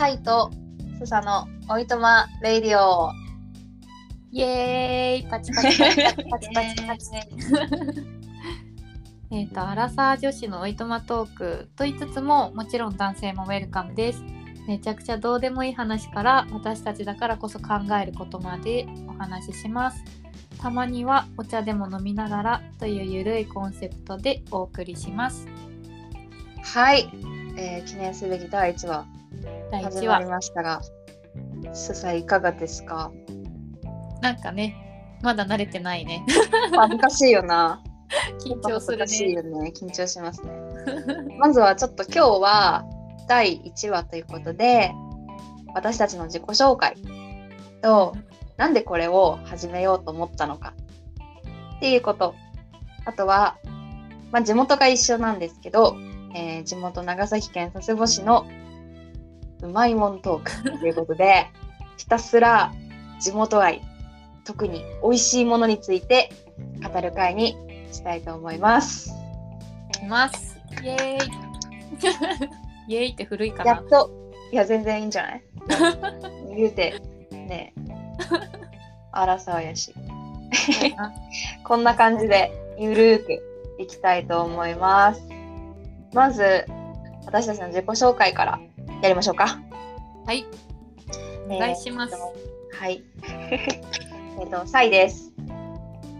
タイとスサのおいとまレディオ。イエーイ、パチパチパチパチパチパチパチ。アラサー女子のおいとまトークと言いつつも、もちろん男性もウェルカムです。めちゃくちゃどうでもいい話から、私たちだからこそ考えることまでお話しします。たまにはお茶でも飲みながらというゆるいコンセプトでお送りします。はい、記念すべき第1話始まりましたが、スサいかがですか？なんかね、まだ慣れてないね。恥ずかしいよな。緊張するね。恥ずかしいよね。緊張しますね。まずはちょっと今日は第1話ということで、私たちの自己紹介と、なんでこれを始めようと思ったのかっていうこと、あとは、地元が一緒なんですけど、地元長崎県佐世保市のうまいもんトークということでひたすら地元愛、特に美味しいものについて語る会にしたいと思います。イエーイ。イエーイって古いかな。やっと。いや、全然いいんじゃない？言うてね、あらさわやし。こんな感じでゆるーくいきたいと思います。まず私たちの自己紹介からやりましょうか。はい、お願いします。はい。サイです。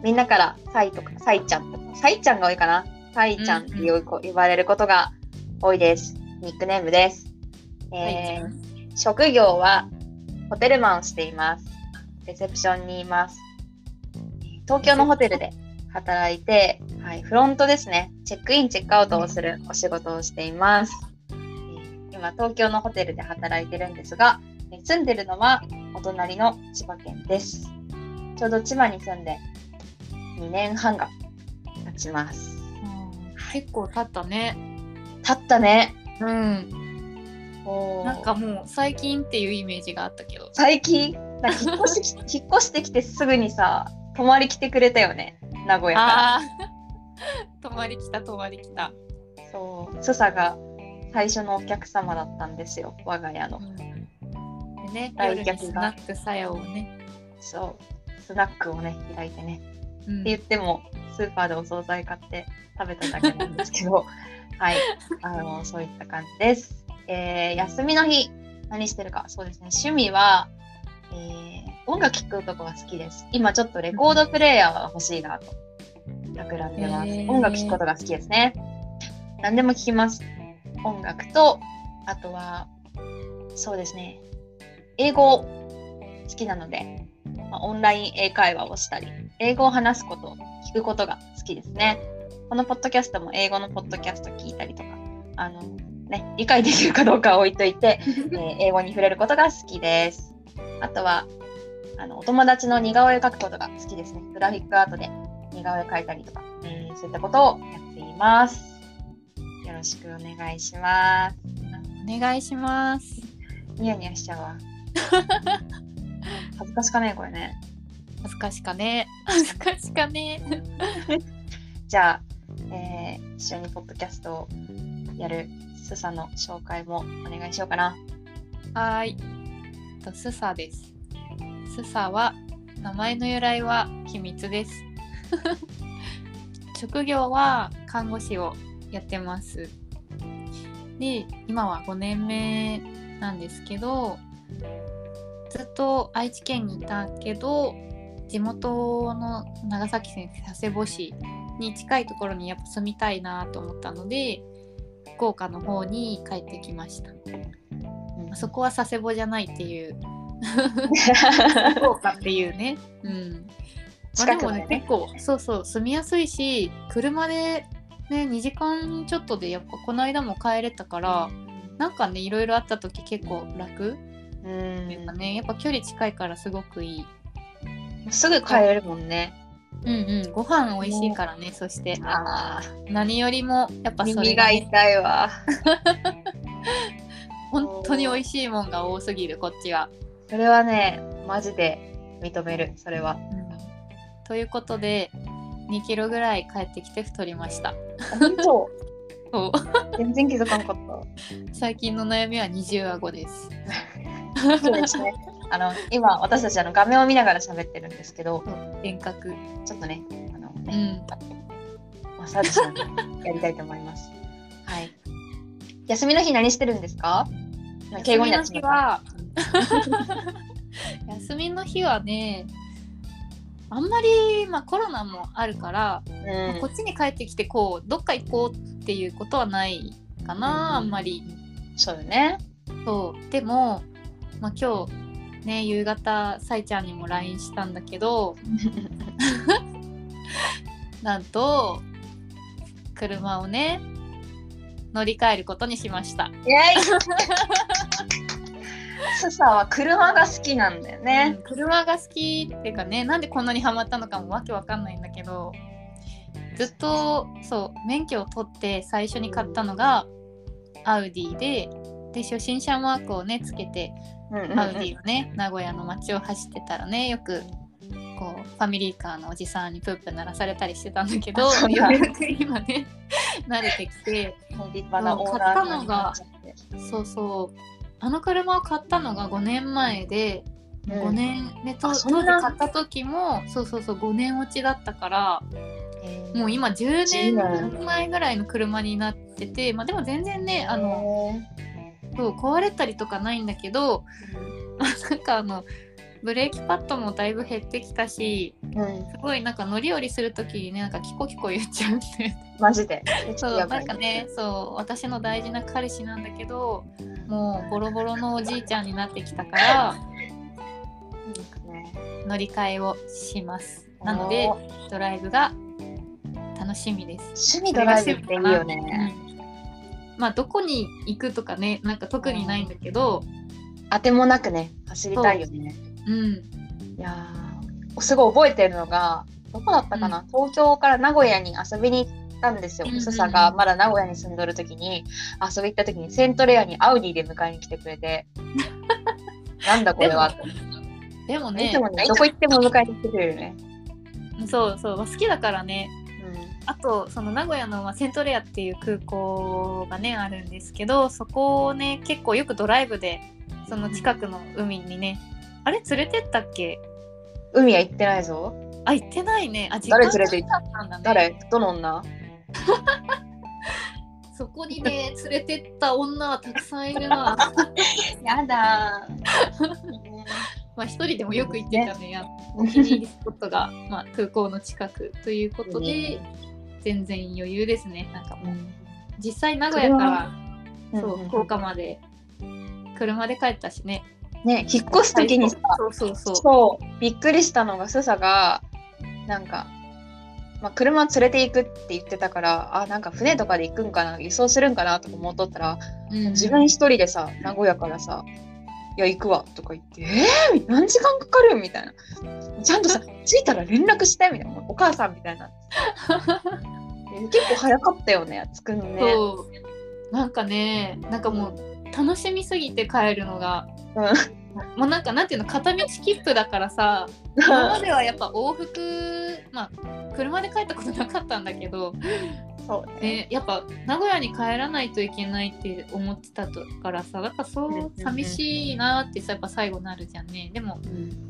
みんなからサイとかサイちゃんとか、サイちゃんが多いかな。サイちゃんって呼ばれることが多いです。ニックネームです。職業はホテルマンをしています。レセプションにいます。東京のホテルで働いて、はい、フロントですね、チェックインチェックアウトをするお仕事をしています。今東京のホテルで働いてるんですが、住んでるのはお隣の千葉県です。ちょうど千葉に住んで2年半が経ちます。結構経ったね。うん、なんかもう最近っていうイメージがあったけど、最近なんか引っ越してきてすぐにさ、泊まり来てくれたよね、名古屋から。あ、泊まり来た。そう、スサが最初のお客様だったんですよ、我が家の。でね、夜にスナックさやをね、そうスナックをね開いてね、って言ってもスーパーでお惣菜買って食べただけなんですけどはい、そういった感じです。休みの日何してるか。そうですね、趣味は、音楽聴くとこが好きです。今ちょっとレコードプレイヤーが欲しいなと企んでます。音楽聴くことが好きですね。何でも聴きます。音楽と、あとはそうですね、英語好きなので、オンライン英会話をしたり、英語を話すこと、聞くことが好きですね。このポッドキャストも英語のポッドキャスト聞いたりとか、理解できるかどうかは置いといて、英語に触れることが好きです。あとはお友達の似顔絵を描くことが好きですね。グラフィックアートで似顔絵を描いたりとか、そういったことをやっています。よろしくお願いします。お願いします。ニヤニヤしちゃうわ。恥ずかしかねえ、これね。恥ずかしかねえじゃあ、一緒にポッドキャストをやるスサの紹介もお願いしようかな。はい、スサです。スサは、名前の由来は秘密です職業は看護師をやってます。で、今は5年目なんですけど、ずっと愛知県にいたけど、地元の長崎県佐世保市に近いところにやっぱ住みたいなと思ったので、福岡の方に帰ってきました。そこは佐世保じゃないっていう福岡っていうね、近くだよね。でもね、結構住みやすいし、車でね2時間ちょっとでやっぱこの間も帰れたから、なんかね、いろいろあった時結構楽。なんかね、やっぱ距離近いからすごくいい。すぐ帰れるもんね。ご飯美味しいからね。そして何よりもやっぱそれが、ね、耳が痛いわ。本当に美味しいもんが多すぎる、こっちは。それはね、マジで認める、それは。ということで2キロぐらい帰ってきて太りました。本当そう全然気づかなかった。最近の悩みは二重顎です。そうですね、今私たち画面を見ながら喋ってるんですけど、遠隔ちょっとね、マッサージさんやりたいと思います。はい、休みの日何してるんですか？休みの日は休みの日はね、あんまり、コロナもあるから、こっちに帰ってきてこうどっか行こうっていうことはないかな、あんまり。そうよね。そうでも、今日ね夕方さいちゃんにも LINE したんだけどなんと車をね乗り換えることにしました。イエイスサは車が好きなんだよね、車が好きっていうかね、なんでこんなにハマったのかもわけわかんないんだけど、ずっとそう免許を取って最初に買ったのがアウディで、初心者マークをねつけて、アウディをね名古屋の街を走ってたらね、よくこうファミリーカーのおじさんにプープ鳴らされたりしてたんだけど、ようやく今ね慣れてきて、買ったのがあの車を買ったのが5年前で、5年で当時買った時もそう5年落ちだったから、もう今10年前ぐらいの車になってて、でも全然ね壊れたりとかないんだけど、ブレーキパッドもだいぶ減ってきたし、すごい乗り降りするときにねキコキコ言っちゃうんでマジでそうね、そう私の大事な彼氏なんだけど、もうボロボロのおじいちゃんになってきたから乗り換えをします。なのでドライブが楽しみです。趣味ドライブっていいよね。どこに行くとかね特にないんだけど、当てもなくね走りたいよね。いやすごい覚えてるのが、どこだったかな、東京から名古屋に遊びに行ったんですよ。スサがまだ名古屋に住んどる時に遊び行った時に、セントレアにアウディで迎えに来てくれてなんだこれはでもね、いつもねどこ行っても迎えに来てくれるね。そう好きだからね。あと名古屋のセントレアっていう空港がねあるんですけど、そこをね結構よくドライブで近くの海にね、あれ連れてったっけ？海は行ってないぞ。あ、行ってないね。誰連れて行ったんだね。誰？どの女？そこにね連れてった女はたくさんいるな。やだ一人でもよく行ってたね。お気に入りスポットが空港の近くということで、全然余裕ですね。もう実際名古屋から福岡まで車で帰ったしね。引っ越すときにさ、そうびっくりしたのが、スサが車を連れて行くって言ってたから、船とかで行くんかな、輸送するんかなとか思っとったら、自分一人でさ名古屋からさ、いや行くわとか言って、何時間かかるみたいな、ちゃんとさ着いたら連絡してみたいな、お母さんみたいな結構早かったよね、着くのね。もう楽しみすぎて帰るのが、もうなんていうの、片道切符だからさ今まではやっぱ往復、車で帰ったことなかったんだけど、やっぱ名古屋に帰らないといけないって思ってたからさ、そう寂しいなってさやっぱ最後なるじゃんね。でも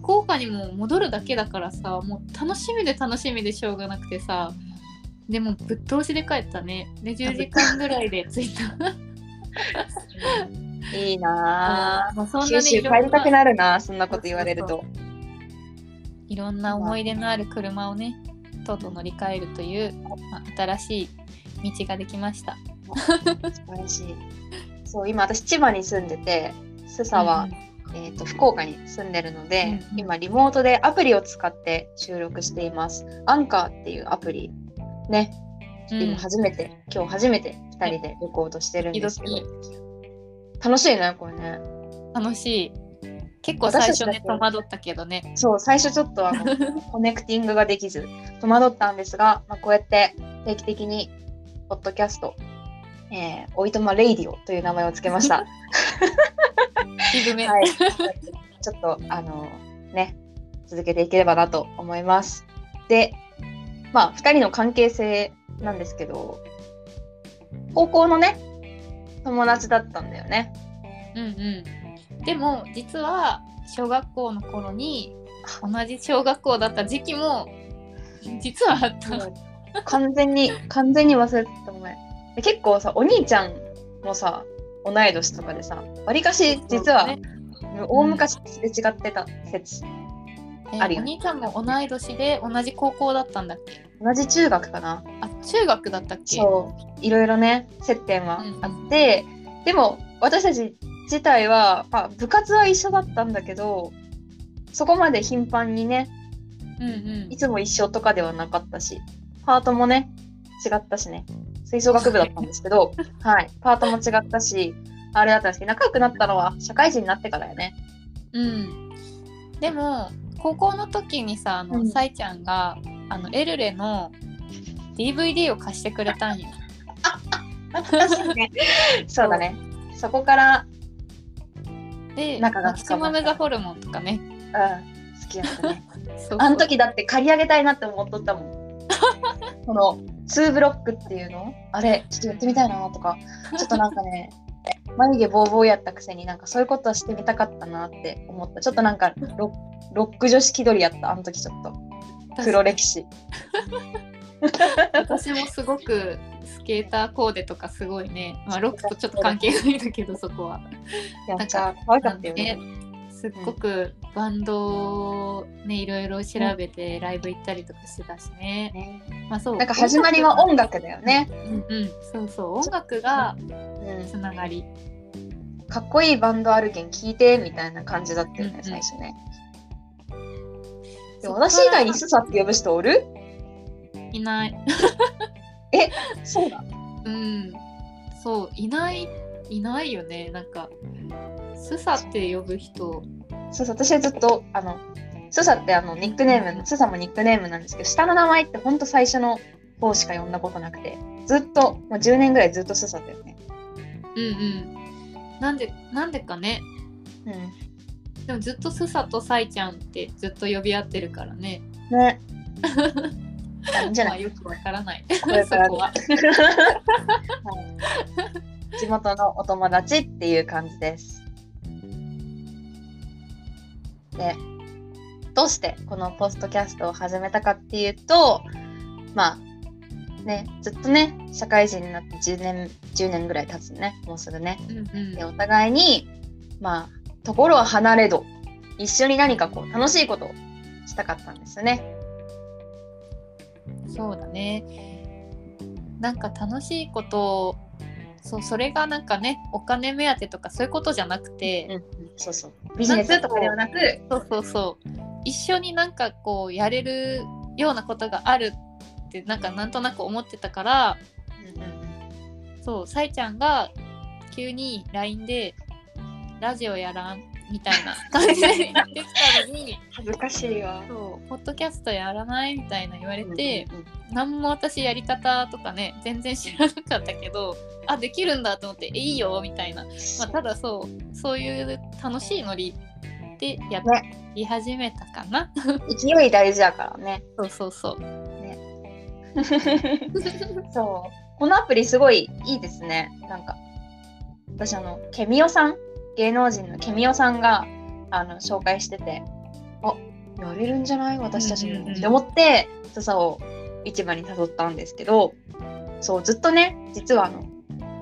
福岡にも戻るだけだからさ、もう楽しみで楽しみでしょうがなくてさ、でもぶっ通しで帰ったね。で10時間ぐらいで着いたいいなぁ、九州帰りたくなるな、そんなこと言われると。いろんな思い出のある車をねとうとう乗り換えるという、新しい道ができました。素晴らしい。今私千葉に住んでて、スサは、福岡に住んでるので、今リモートでアプリを使って収録しています。アンカーっていうアプリね、今日初めて2人でレコードしてるんですけど、楽しいねこれね。楽しい。結構最初ね戸惑ったけどね。最初ちょっとコネクティングができず戸惑ったんですが、こうやって定期的にポッドキャスト、おいとまレイディオという名前をつけました。ちょっとね続けていければなと思います。で、2人の関係性なんですけど、高校のね友達だったんだよね。うんうん。でも実は小学校の頃に同じ小学校だった時期も実はあった。完全に忘れてたもんね。結構さお兄ちゃんもさ同い年とかでさわりかし実は、ね、大昔すれ違ってた説、あるよね。お兄ちゃんも同い年で同じ高校だったんだっけ？同じ中学かな。あ、中学だったっけ？そう、いろいろね接点はあって、うん、でも私たち自体は、まあ、部活は一緒だったんだけどそこまで頻繁にね、うんうん、いつも一緒とかではなかったしパートもね違ったしね、吹奏楽部だったんですけど、はい、パートも違ったしあれだったんですけど仲良くなったのは社会人になってからよね。うん。でも高校の時にささいちゃんがエルレの DVD を貸してくれたんよ。あ、懐かしいね。そうだね。そこからでマキシマム・ザ・ホルモンとかね。うん、好きやったね。あの時だって借り上げたいなって思っとったもん。この2ブロックっていうのあれちょっとやってみたいなとかちょっとなんかね。眉毛ボーボーやったくせになんかそういうことをしてみたかったなって思った。ちょっとなんか ロック女子気取りやったあの時。ちょっと黒歴史。私もすごくスケーターコーデとかすごいね、まあ、ロックとちょっと関係ないんだけどそこはなんか可愛かったよね。すっごくバンドを、ね、いろいろ調べてライブ行ったりとかしてたしね、まあ、そうなんか始まりは音楽だよね、うんうん、そうそう音楽がつながり、うん、かっこいいバンドあるけん聞いてみたいな感じだったよね、うん、最初ね。でも私以外にスサって呼ぶ人おる？いない。え、そうだ、うん、そういないよね。なんかスサって呼ぶ人。そうそう、私はずっとスサってニックネームのスサもニックネームなんですけど下の名前ってほんと最初の方しか呼んだことなくてずっともう10年ぐらいずっとスサだよね。うんうん。なんでかね。うん。でもずっとスサとサイちゃんってずっと呼び合ってるからね。ね。じゃない、まあ、よくわからない。これからそこは。はい地元のお友達っていう感じです。で、どうしてこのポッドキャストを始めたかっていうと、まあね、ずっとね社会人になって10年ぐらい経つね、もうすぐね。うんうん、でお互いにまあところは離れど一緒に何かこう楽しいことをしたかったんですよね。そうだね。なんか楽しいことを。そうそれがなんかねお金目当てとかそういうことじゃなくて、うんうん、そうそうビジネスとかではなくそう一緒になんかこうやれるようなことがあるってなんかなんとなく思ってたから、うんうん、そうさいちゃんが急に LINE でラジオやらんみたいな感じで言ってきたのに恥ずかしいわ。そうポッドキャストやらないみたいな言われて、うんうんうん、何も私やり方とかね全然知らなかったけどあできるんだと思っていいよみたいな、まあ、ただそういう楽しいノリでやり始めたかな、ね、勢い大事だからね。そう、ね、そうこのアプリすごいいいですね。なんか私ケミオさん芸能人のケミオさんが紹介しててあやれるんじゃない私たちに、うんうんうん、って思ってスサを市場に誘ったんですけどそうずっとね実は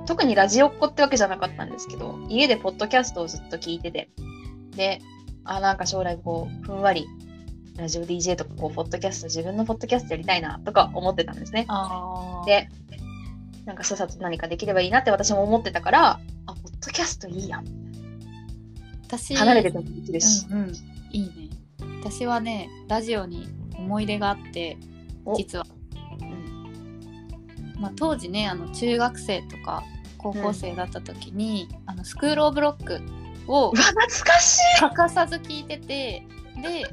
特にラジオっ子ってわけじゃなかったんですけど家でポッドキャストをずっと聞いててでなんか将来こうふんわりラジオ DJ とかこうポッドキャスト自分のポッドキャストやりたいなとか思ってたんですね。あでなんかスサと何かできればいいなって私も思ってたからあポッドキャストいいやん私離れてたもいいですし、うんうん、いいね。私はねラジオに思い出があって実は、うんまあ、当時ね中学生とか高校生だった時に、うん、スクールオブロックを懐かしい欠かさず聞いててで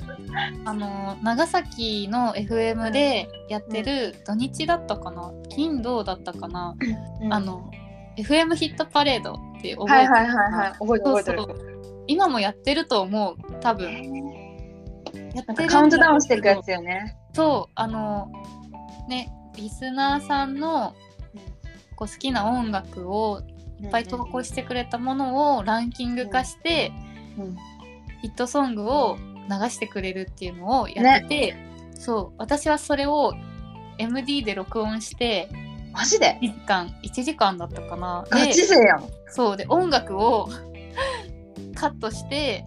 長崎の FM でやってる土日だったかな、うん、金土だったかな、うん、FM ヒットパレードって覚えてるかな、はいはいはいはい、覚えてる今もやってると思う多分、やってるカウントダウンしていくやつよね。そうねリスナーさんのこう好きな音楽をいっぱい投稿してくれたものをランキング化して、うんうん、ヒットソングを流してくれるっていうのをやってて、ね、そう私はそれを MD で録音してマジで1時間だったかな。ガチ勢やん。そうで音楽をカットして、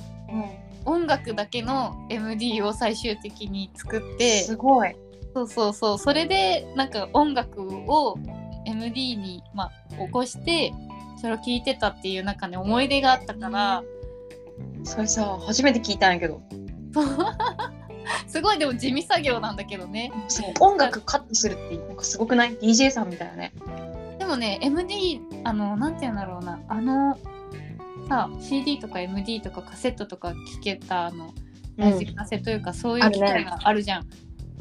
うん、音楽だけの MD を最終的に作ってすごい。そうそうそうそれでなんか音楽を MD に、まあ、起こしてそれを聴いてたっていう中で、ね、思い出があったから、それさ初めて聞いたんやけどすごいでも地味作業なんだけどね。そう音楽カットするってなんかすごくない DJ さんみたいなね。でもね MD なんて言うんだろうなさ CD とか MD とかカセットとか聴けたラジカセというか、うん、そういう機械があるじゃん、ね、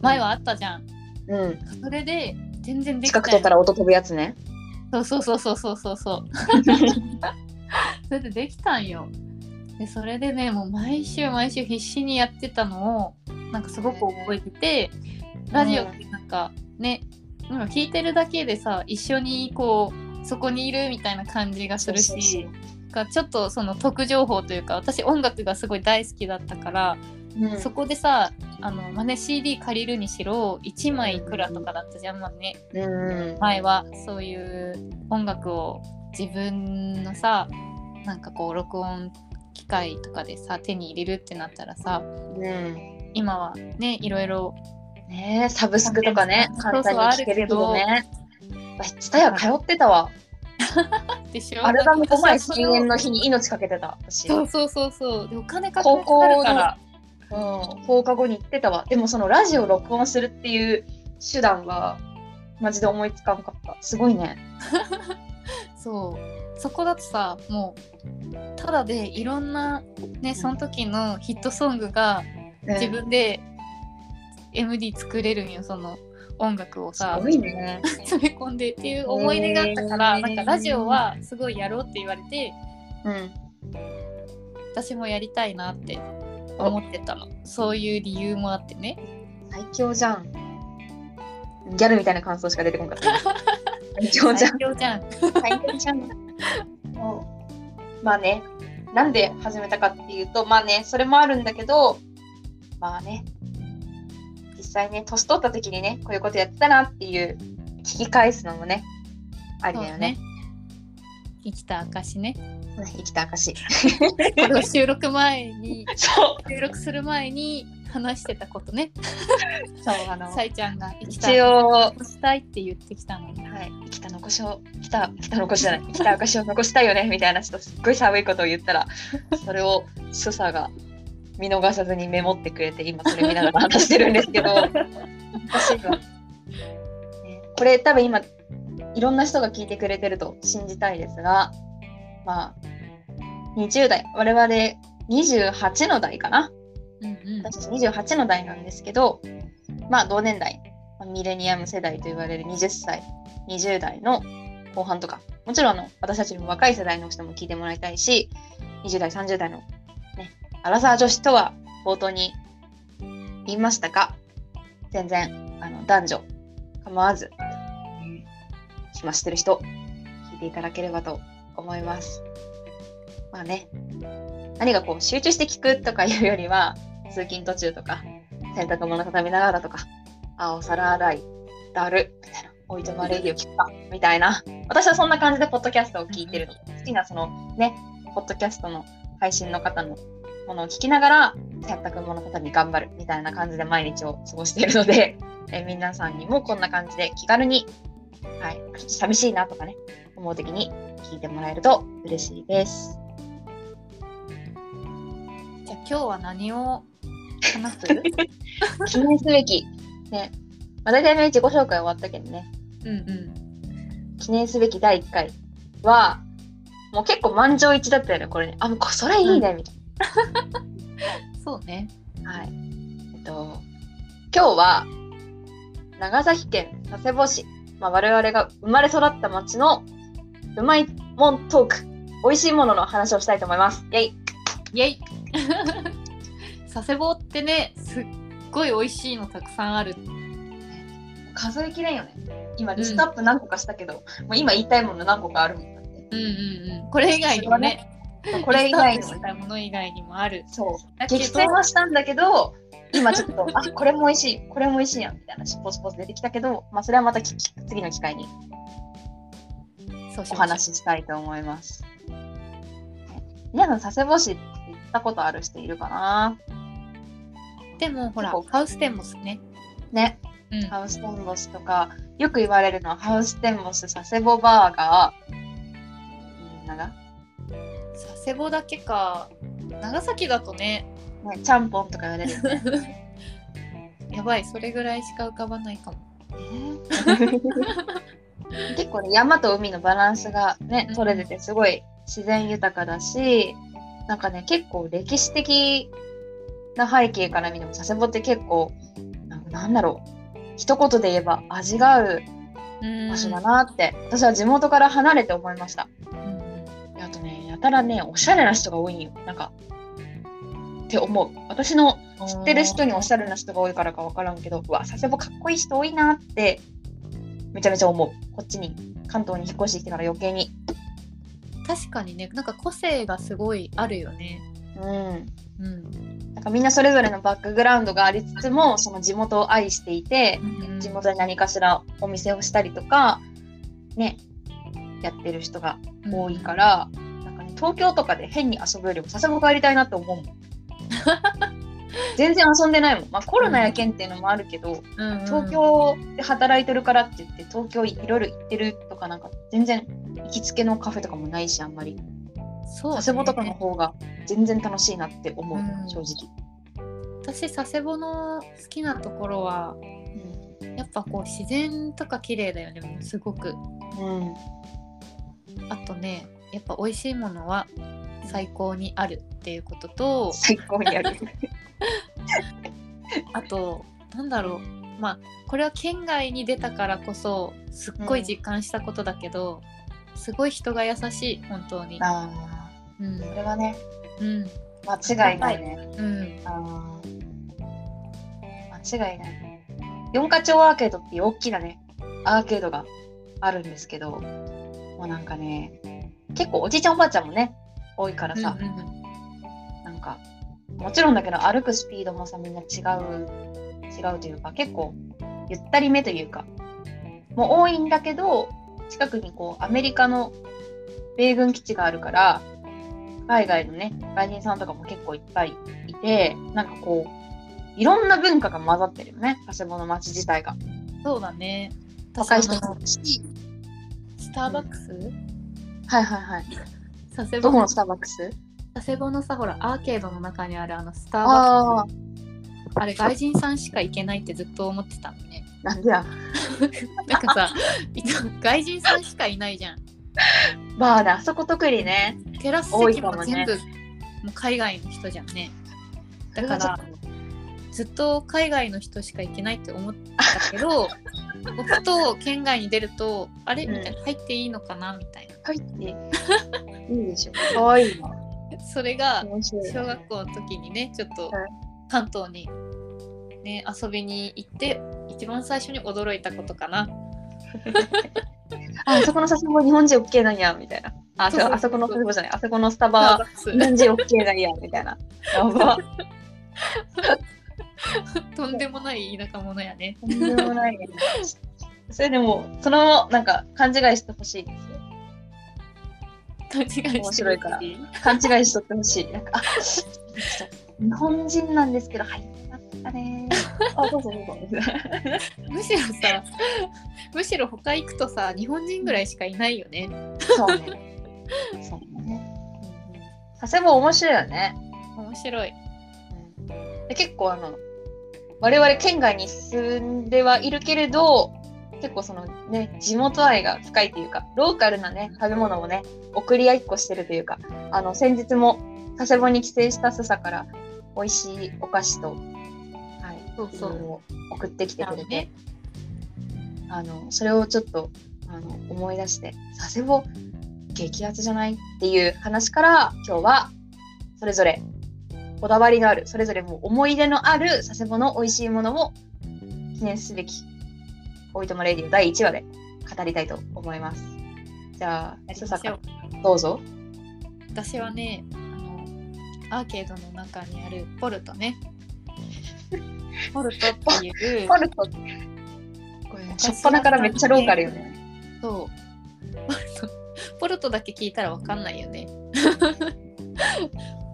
前はあったじゃん、うん、それで全然できない近くとったら音飛ぶやつね。そうそうそうそうそうそうそれでできたんよ。でそれでねもう毎週必死にやってたのをなんかすごく覚えてて、ラジオってなんかね、うん、聞いてるだけでさ一緒にこうそこにいるみたいな感じがするし、そうそうそうかちょっとその得情報というか私音楽がすごい大好きだったから、うん、そこでさまあね、CD 借りるにしろ1枚いくらとかだったじゃん、まあね、うん、前はそういう音楽を自分のさなんかこう録音機械とかでさ手に入れるってなったらさ、うん、今はねいろいろねサブスクとかね簡単に聞けるけどね。蔦屋通ってたわでしょ。アルバム5枚禁煙の日に命かけてた私。そうそうそうそうでお金かかるからうん、放課後に行ってたわ。でもそのラジオを録音するっていう手段はマジで思いつかんかった。すごいねそうそこだとさもうただでいろんなねその時のヒットソングが自分で MD 作れるんよ、その音楽をさすごい、ね、詰め込んでっていう思い出があったから、なんかラジオはすごいやろうって言われて、うん、私もやりたいなって思ってたの。そういう理由もあってね。最強じゃん。ギャルみたいな感想しか出てこなかった最強じゃん最強じゃん最強じゃんまあねなんで始めたかっていうとまあねそれもあるんだけどまあね実際ね年取った時にねこういうことやってたなっていう聞き返すのもねありだよね。生きた証ね。生きた証これを収録前に収録する前に話してたことねそうさいちゃんが生きた残したいって言ってきたのに、はい、生きた証を残したいよねみたいな人すっごい寒いことを言ったらそれをスサが見逃さずにメモってくれて今それ見ながら話してるんですけど私は、これ多分今いろんな人が聞いてくれてると信じたいですがまあ、20代我々28の代かな、うんうん、私28の代なんですけどまあ同年代ミレニアム世代と言われる20歳20代の後半とかもちろん私たちよりも若い世代の人も聞いてもらいたいし20代30代の、ね、アラサー女子とは冒頭に言いましたが全然男女構わず暇してる人聞いていただければと思います。まあね、何かこう集中して聞くとかいうよりは通勤途中とか洗濯物畳みながらとかあお皿洗いだるみたいなおいとまレディを聞くかみたいな私はそんな感じでポッドキャストを聞いてるの好きなそのねポッドキャストの配信の方のものを聞きながら洗濯物畳み頑張るみたいな感じで毎日を過ごしているので皆さんにもこんな感じで気軽にはい、ちょっと寂しいなとかね思う時に聞いてもらえると嬉しいです。じゃあ今日は何を話す記念すべき、ねまあ、大体ね自己紹介終わったけどね、うんうん、記念すべき第1回はもう結構満場一致だったよねこれねあもうそれいいね、うん、みたいなそうねはい今日は長崎県佐世保市まあ、我々が生まれ育った町のうまいもんトーク美味しいものの話をしたいと思います。イェイイェイ佐世保ってねすっごい美味しいのたくさんある数えきれんよね。今リストアップ何個かしたけど、もう今言いたいもの何個かあるもんだって。これ以外にもね。これ以外のもの以外にもある。そう。激戦はしたんだけど、今ちょっとあこれも美味しい、これも美味しいやんみたいなポツポツ出てきたけど、まあそれはまた次の機会にお話ししたいと思います。皆さん佐世保市って行ったことある人いるかな？でもほらハウステンボスね。ね。うん、ハウステンボスとかよく言われるのはハウステンボス佐世保バーガー。佐世保だけか。長崎だとね、ちゃんぽんとか言われるよね。やばい、それぐらいしか浮かばないかも。結構ね、山と海のバランスがね取れててすごい自然豊かだし、なんかね結構歴史的な背景から見ても佐世保って結構なんだろう、一言で言えば味が合う場所だなって私は地元から離れて思いました。あとね、やたらねおしゃれな人が多いんよ、なんかって思う。私の知ってる人におしゃれな人が多いからか分からんけど、うわ佐世保かっこいい人多いなってめちゃめちゃ思う。こっちに関東に引っ越してきてから余計に。確かにね、なんか個性がすごいあるよね。なんかみんなそれぞれのバックグラウンドがありつつもその地元を愛していて、地元に何かしらお店をしたりとかねやってる人が多いから、なんかね、東京とかで変に遊ぶよりも佐世保帰りたいなって思うもん。全然遊んでないもん。まあ、コロナやけんっていうのもあるけど、東京で働いてるからって言って東京いろいろ行ってるとか、なんか全然行きつけのカフェとかもないし、あんまり佐世保とかの方が全然楽しいなって思う、正直。私佐世保の好きなところは、やっぱこう自然とか綺麗だよね、もうすごく。あとね、やっぱ美味しいものは最高にあるっていうことと、最高にある。あとなんだろう、まあこれは県外に出たからこそすっごい実感したことだけど、すごい人が優しい、本当に。それはね、間違いないね。間違いない。四ヶ町アーケードっていう大きなねアーケードがあるんですけど。もうなんかね、結構おじいちゃんおばあちゃんもね多いからさ、なんかもちろんだけど歩くスピードもさみんな違うというか、結構ゆったりめというかもう多いんだけど、近くにこうアメリカの米軍基地があるから海外のね外人さんとかも結構いっぱいいて、なんかこういろんな文化が混ざってるよね、佐世保の街自体が。そうだね、若い人もいるし。スターバックス、佐世保のどこのスターバックス？佐世保のさ、ほらアーケードの中にあるあのスターバックス、あれ外人さんしか行けないってずっと思ってたのね。なんでや。なんかさ外人さんしかいないじゃん。バーだ、あそこ特にね。テラス席も全部もう海外の人じゃんね。だからずっと海外の人しか行けないって思ったけど。ふと県外に出るとあれみたいな、入っていいのかなみたいな、入っていいでしょ、かわいいな。それが小学校の時にねちょっと関東にね遊びに行って一番最初に驚いたことかな。あそこの佐世保日本人 OK なんやみたいな、あそこの佐世保じゃない、あそこのスタバ日本人 OK なんやみたいな。やば。とんでもない田舎者やね。とんでもない、ね。それでもそのなんか勘違いしてほしいですよ。勘違いしてほしい。面白いから勘違いしとってほしい。なんか日本人なんですけど入ったね。あ、そうそうそう。むしろさ、他行くとさ日本人ぐらいしかいないよね。そうね。そうね。佐世保面白いよね。面白い。で結構我々県外に住んではいるけれど、結構そのね地元愛が深いというか、ローカルなね食べ物をね送り合いっこしてるというか、先日も佐世保に帰省した須佐から美味しいお菓子と、送ってきてくれて、それをちょっと思い出して、佐世保激アツじゃないっていう話から、今日はそれぞれこだわりのある、それぞれも思い出のある佐世保の美味しいものを記念すべきおいとまレディオ第1話で語りたいと思います。じゃあささかどうぞ。私はね、アーケードの中にあるポルトねポルトっていうポルトこれ初っ端からめっちゃローカルよね。そうポルトだけ聞いたらわかんないよね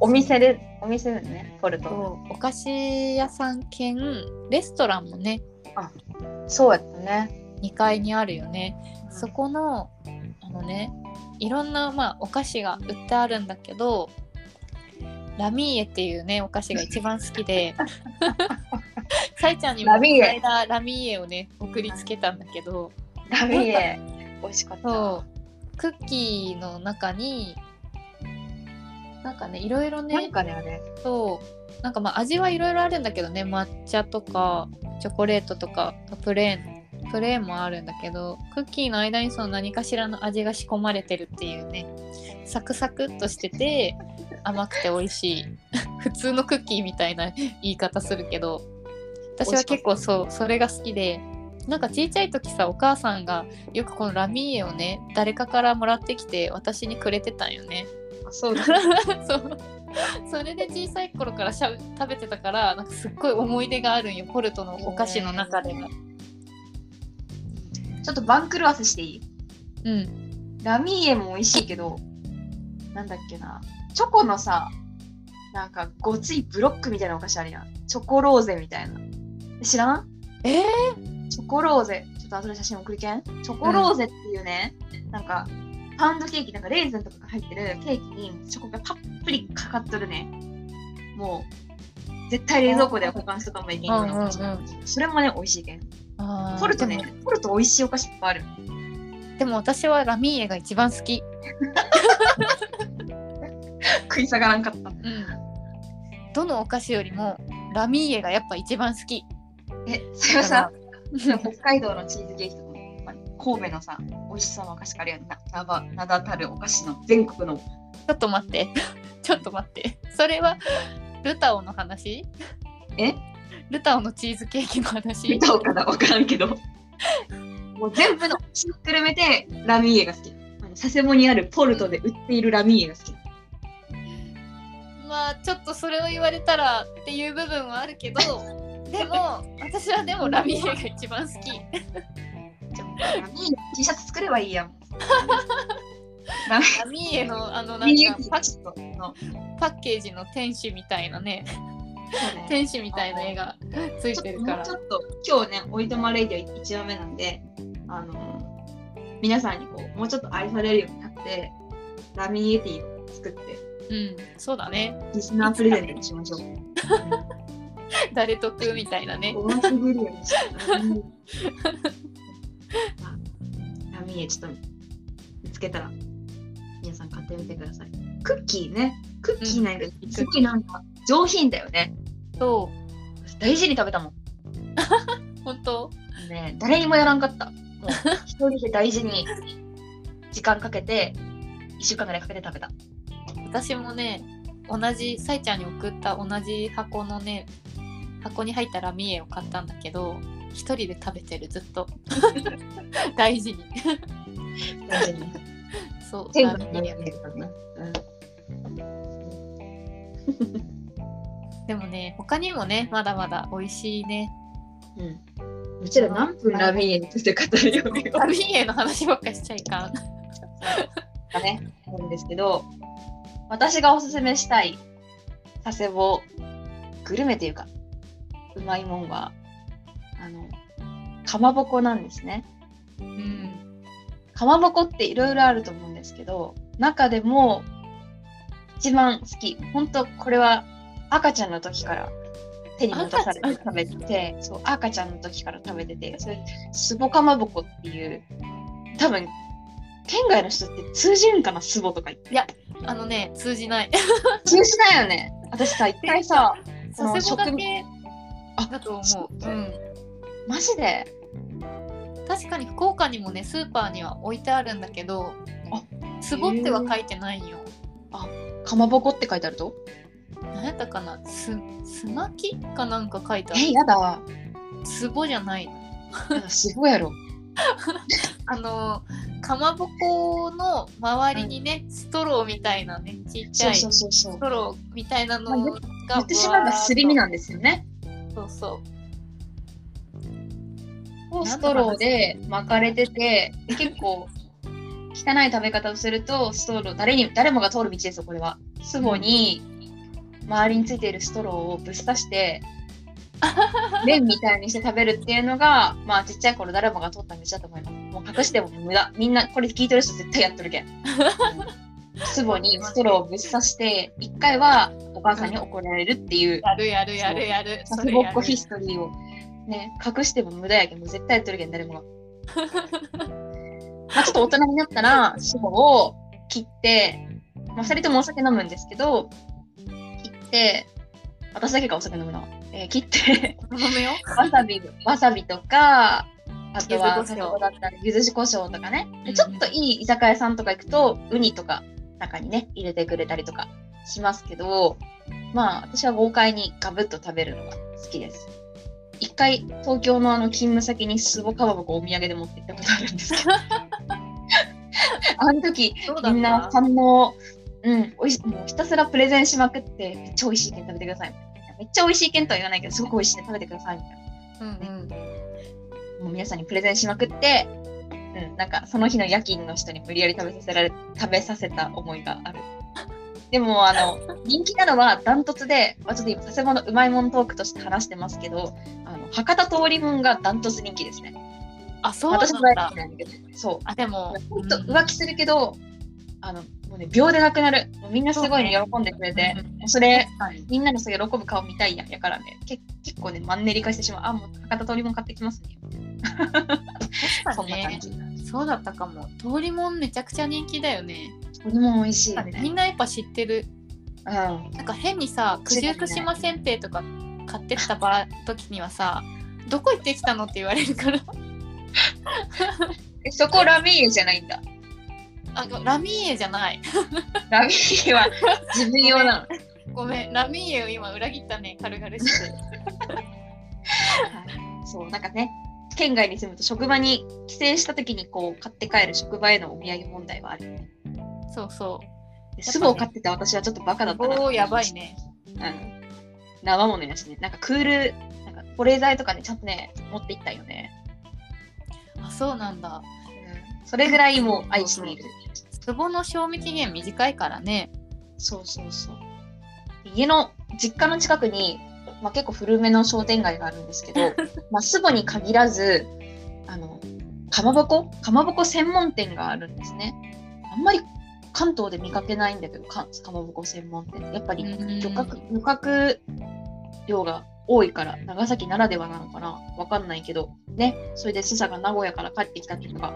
お店ですね、ポルト。お菓子屋さん兼レストランもね、あ、そうやったね、2階にあるよね。そこのね、いろんな、まあ、お菓子が売ってあるんだけど、ラミーエっていうねお菓子が一番好きでさえちゃんにもこの間ラミーエをね送りつけたんだけど、ラミーエ美味しかった。そうクッキーの中になんかねいろいろね、なんかねあれそうなんかまあ味はいろいろあるんだけどね、抹茶とかチョコレートとかプレーンもあるんだけど、クッキーの間にその何かしらの味が仕込まれてるっていうね、サクサクっとしてて甘くて美味しい普通のクッキーみたいな言い方するけど、私は結構そうそれが好きで、なんか小さい時さお母さんがよくこのラミーエをね誰かからもらってきて私にくれてたんよね。そうだそうそれで小さい頃から食べてたから、なんかすっごい思い出があるんよ、ポルトのお菓子の中でも。ちょっと番狂わせしていい？うん。ラミーエも美味しいけど、なんだっけな、チョコのさ、なんかごついブロックみたいなお菓子あるやん。チョコローゼみたいな。知らん？チョコローゼ。ちょっと後で写真送りけん？チョコローゼっていうね、なんかパウンドケーキ、なんかレーズンとかが入ってるケーキにチョコがたっぷりかかっとるね。もう、絶対冷蔵庫では保管しとかもいけんようなお菓子なんですけど、それもね、美味しいけん。ポルトね、ポルト美味しいお菓子いっぱいある。でも私はラミーエが一番好き食い下がらんかった、うん、どのお菓子よりもラミーエがやっぱ一番好き。それはさ北海道のチーズケーキとかやっぱり神戸のさ美味しそうなお菓子からやんな、名だたるお菓子の全国の。ちょっと待ってそれはルタオの話？ルタオのチーズケーキの話？ルタオかな分からんけどもう全部のひっくるめてラミーエが好き。佐世保にあるポルトで売っているラミーエが好き。まあちょっとそれを言われたらっていう部分はあるけどでも私はでもラミーエが一番好きラミーエ T シャツ作ればいいやんラミーエのなんかパッケージの天使みたいなね天使みたいな絵がついてるから、ちょっと今日ねおいとまレディオ1話目なんで、皆さんにこうもうちょっと愛されるようになってラミエティを作って、うん、そうだね、リスナープレゼントにしましょう誰得みたいなねおまけグリオにしてラミエちょっと見つけたら皆さん買ってみてください。クッキーね、クッキーなんか、うん、すごいなんか上品だよね。そう。大事に食べたもん。本当？ね、誰にもやらんかった。もう一人で大事に時間かけて1週間ぐらいかけて食べた。私もね、同じさえちゃんに送った同じ箱のね、箱に入ったラミエを買ったんだけど、一人で食べてるずっと。大事に。大事に。そう。全部ラミエをね。うんでもね、他にもね、まだまだ美味しいね。うん。うちら何分ラミーエについて語るよね。ラミーエの話ばっかしちゃいかん。だね、あるんですけど、私がおすすめしたい佐世保グルメというか、うまいもんは、かまぼこなんですね。うん。かまぼこっていろいろあると思うんですけど、中でも一番好き。本当これは、赤ちゃんの時から手に持たされて食べてて、そう赤ちゃんの時から食べてて、それスボかまぼこっていう、多分県外の人って通じるんかな、スボとか言って。いやね通じないよね。私さ一回さ佐世保だけだと思う、うん、マジで。確かに福岡にもねスーパーには置いてあるんだけど、スボっては書いてないよ。かまぼこって書いてあると何やったかな、すまきかなんか書いてある。やだわ。つぼじゃない。なんかすごいやろかまぼこの周りにね、はい、ストローみたいなね、ちっちゃいストローみたいなのが、まあ、言ってしまえばすり身なんですよね。そうそう。ストローで巻かれてて、結構汚い食べ方をするとストロー、誰もが通る道ですよこれは。すぐに周りについているストローをぶっ刺して。麺みたいにして食べるっていうのが、まあちっちゃい頃誰もが通った道だと思います。もう隠しても無駄。みんなこれ聞いてる人絶対やっとるけん。壺にストローをぶっ刺して一回はお母さんに怒られるっていう。やる。かまぼっこヒストリーをね、隠しても無駄やけん、もう絶対やっとるけん誰もが。まあちょっと大人になったらストローを切って、まあ二人ともお酒飲むんですけど、切って私だけがお酒飲むの。切ってわさびとか、あとは先ほどだったらゆずしこしょうとかね、でちょっといい居酒屋さんとか行くとウニとか中にね入れてくれたりとかしますけど、まあ私は豪快にガブッと食べるのが好きです。一回東京の勤務先にすごかばぼこお土産で持って行ったことあるんですけどあの時みんな反応、おいしもうひたすらプレゼンしまくって、めっちゃおいしいけん食べてください、めっちゃ美味しいけんとは言わないけどすごく美味しいね食べてくださいみたいな、もう皆さんにプレゼンしまくって、なんかその日の夜勤の人に無理やり食べさせた思いがある。でも人気なのはダントツで、まあ、ちょっと今佐世保のうまいもんトークとして話してますけど、博多通りもんがダントツ人気ですね。あ、そうなんだ。私は大好きなんだけど、そう。あ、でもちょっと浮気するけど、もうね、秒でなくなる。みんなすごい、ね、喜んでくれて、それ、みんなのそう喜ぶ顔見たいやからね、結構ねマンネリ化してしまう。あ、もう博多通りもん買ってきますね。確かにね、そうだったかも。通りもんめちゃくちゃ人気だよね。通りもん美味しい、ね。みんなやっぱ知ってる。なんか変にさ、九十九島せんべいとか買ってきた時にはさ、どこ行ってきたのって言われるから。そこラミーユじゃないんだ。あ、ラミーエじゃない。ラミーエは自分用なの。ごめん、ラミーエを今裏切ったね、軽々して、そう、なんかね、県外に住むと職場に帰省した時にこう買って帰る職場へのお土産問題はあるよね。そうそう。スボを買ってた私はちょっとバカだったな。おー、やばいね。生物やしね。なんかなんか保冷剤とかね、ちゃんとね、持っていったよね。あ、そうなんだ。それぐらいもう愛している。ツボの賞味期限短いからね。そう。家の実家の近くに、まあ、結構古めの商店街があるんですけど、まあツボに限らずかまぼこ専門店があるんですね。あんまり関東で見かけないんだけど、かまぼこ専門店やっぱり漁獲量が多いから長崎ならではなのかな、わかんないけどね。それでスサが名古屋から帰ってきた時とか、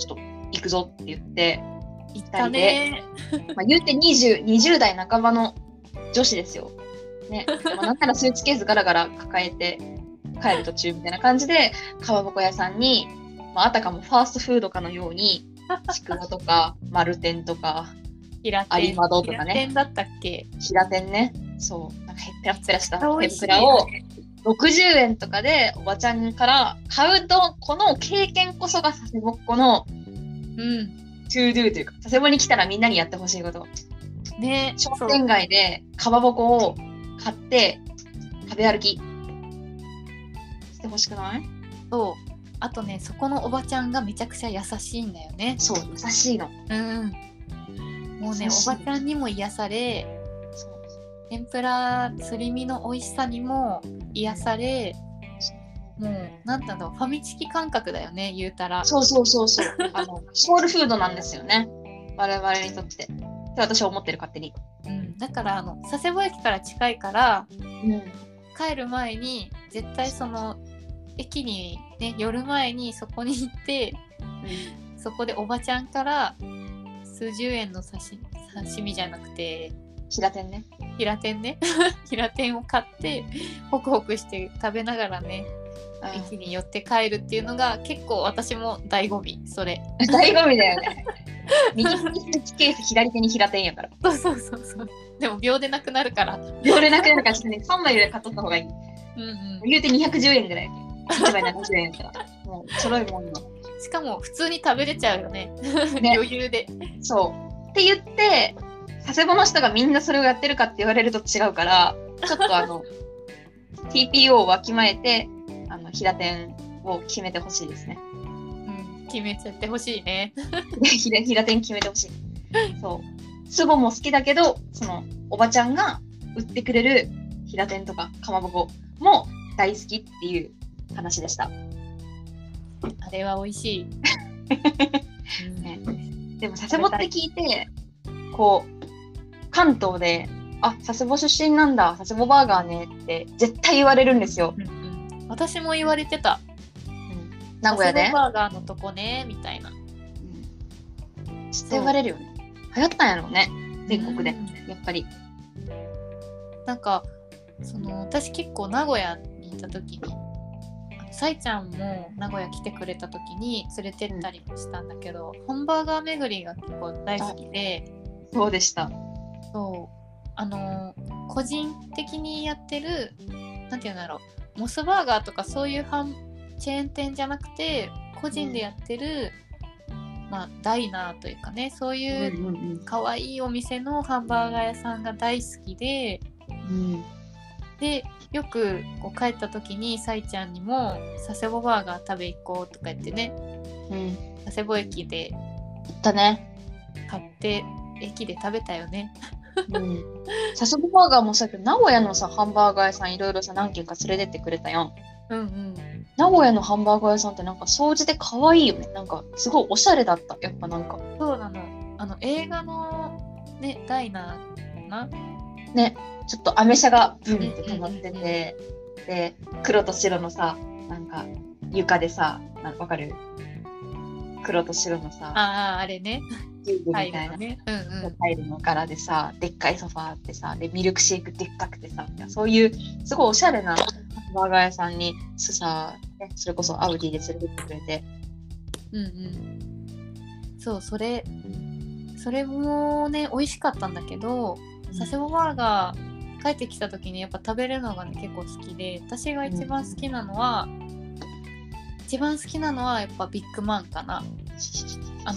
ちょっと行くぞって言って行ったね。まあ言うて20代半ばの女子ですよね。まあ、なんならスーツケースガラガラ抱えて帰る途中みたいな感じで、かまぼこ屋さんに、まあ、あたかもファーストフードかのようにちくわとか丸天とか有馬堂とかね。平天だったっけ？平天ね。そう。ペラペラした天ぷらを60円とかでおばちゃんから買うと、この経験こそが佐世保っ子のトゥードゥというか、佐世保に来たらみんなにやってほしいことね。商店街でかまぼこを買って食べ歩きしてほしくない？そう。あとね、そこのおばちゃんがめちゃくちゃ優しいんだよね。そう、優しいの。もうね、おばちゃんにも癒され、天ぷらすり身の美味しさにも癒され、もうなんだろう、ファミチキ感覚だよね、言うたら。そうソウルフードなんですよね、我々にとって。って私は思ってる、勝手に。だから佐世保駅から近いから、帰る前に絶対その駅にね寄る前にそこに行って、そこでおばちゃんから数十円の刺身じゃなくて。平天ね平天を買ってホクホクして食べながらね、駅に寄って帰るっていうのが結構私も醍醐味。それ醍醐味だよね。右手にスーツケース、左手に平天やから。そう。でも秒でなくなるからちょっとね、3枚ぐらい買っとった方がいい。言うて210円ぐらい。1枚70円やったらもう揃いもんの。しかも普通に食べれちゃうよね余裕で。そうって言って佐世保の人がみんなそれをやってるかって言われると違うから、ちょっとTPO をわきまえて飛騨店を決めてほしいですね。うん、決めちゃってほしいね。飛騨店決めてほしい。そう。祖母も好きだけど、そのおばちゃんが売ってくれる飛騨店とかかまぼこも大好きっていう話でした。あれは美味しい。ね、でも佐世保って聞いて、こう関東で。あ、佐世保出身なんだ、佐世保バーガーねって絶対言われるんですよ。うん、私も言われてた、うん、名古屋で佐世保バーガーのとこねみたいな、うん、知って言われるよね。流行ったんやろうね全国で。やっぱりなんか私結構名古屋に行った時にさいちゃんも名古屋来てくれた時に連れてったりもしたんだけど、本バーガー巡りが結構大好きで。そうでした。そう個人的にやってるなんていうんだろう、モスバーガーとかそういうチェーン店じゃなくて個人でやってる、まあ、ダイナーというかね、そういうかわいいお店のハンバーガー屋さんが大好きで、うん、でよくこう帰った時にさいちゃんにも佐世保バーガー食べ行こうとか言ってね、うん、佐世保駅で行ったね、買って駅で食べたよね。うん、佐世保バーガーもさ、名古屋のさハンバーガー屋さんいろいろさ何軒か連れてってくれたやん。うんうん。名古屋のハンバーガー屋さんってなんか総じて可愛いよね。なんかすごいおしゃれだった。やっぱなんか。そうなの。映画のねダイナーな。ね、ちょっとアメ車がブンって止まってて、うんうんうんうん、で黒と白のさなんか床でさ、なんかわかる？黒と白のさ。あれね。みたいなね、タイルの柄でさ、でっかいソファーってさ、でミルクシェイクでっかくてさ、そういうすごいおしゃれなハンバーガー屋さんにさ、ね、それこそアウディで連れてってくれて、うんうん、そう、それもね美味しかったんだけど、佐世保バーガー帰ってきた時にやっぱ食べるのが、ね、結構好きで、私が一番好きなのはやっぱビッグマンかな。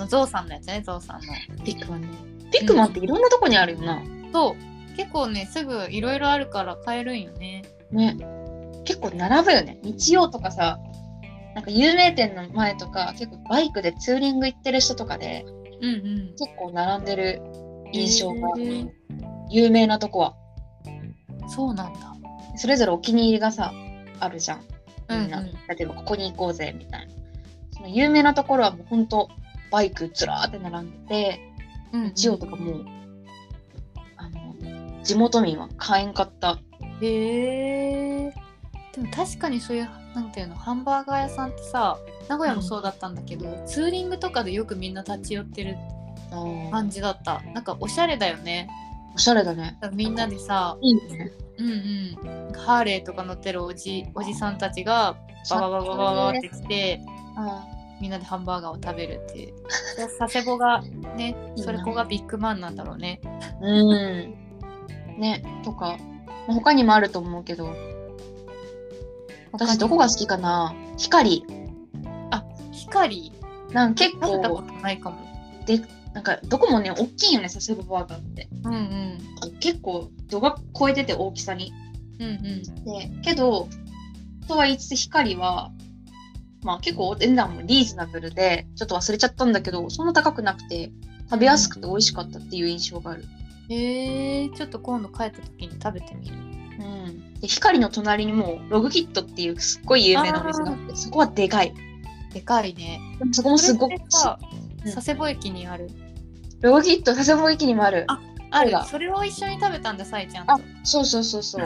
ゾウさんのやつね、ゾウさんのビッグマンね。ビッグマンっていろんなとこにあるよな。うん、そう、結構ねすぐいろいろあるから買えるんよね。ね、結構並ぶよね。日曜とかさ、なんか有名店の前とか結構バイクでツーリング行ってる人とかで、うんうん、結構並んでる印象が、有名なとこは。そうなんだ。それぞれお気に入りがさあるじゃん。みんな、うんうん、例えばここに行こうぜみたいな。その有名なところはもう本当バイクずらーって並んでて、日曜とかもう地元民は買えんかった。でも確かにそういうなんていうのハンバーガー屋さんってさ、名古屋もそうだったんだけど、うん、ツーリングとかでよくみんな立ち寄ってる感じだった。なんかおしゃれだよね。おしゃれだね。みんなでさ、いいね。うんうん。ハーレーとか乗ってるおじさんたちがバババババババってきて。みんなでハンバーガーを食べるっていう佐世保がね、それこがビッグマンなんだろうね。うんね、とか他にもあると思うけど、私どこが好きかな。光なんか結構食べたことないかも。でなんかどこもね大きいよね佐世保バーガーって、うんうん、結構度が超えてて大きさに、うんうん、でけどとは言いつつ光はまあ結構お値段もリーズナブルで、ちょっと忘れちゃったんだけど、そんな高くなくて食べやすくて美味しかったっていう印象がある。ちょっと今度帰った時に食べてみる。うん。で光の隣にもログキットっていうすっごい有名なお店があって、そこはでかい。でかいね。そこもすごく。佐世保駅にある。ログキット佐世保駅にもある。ある。それを一緒に食べたんださいちゃんと。あ、そうそうそうそう。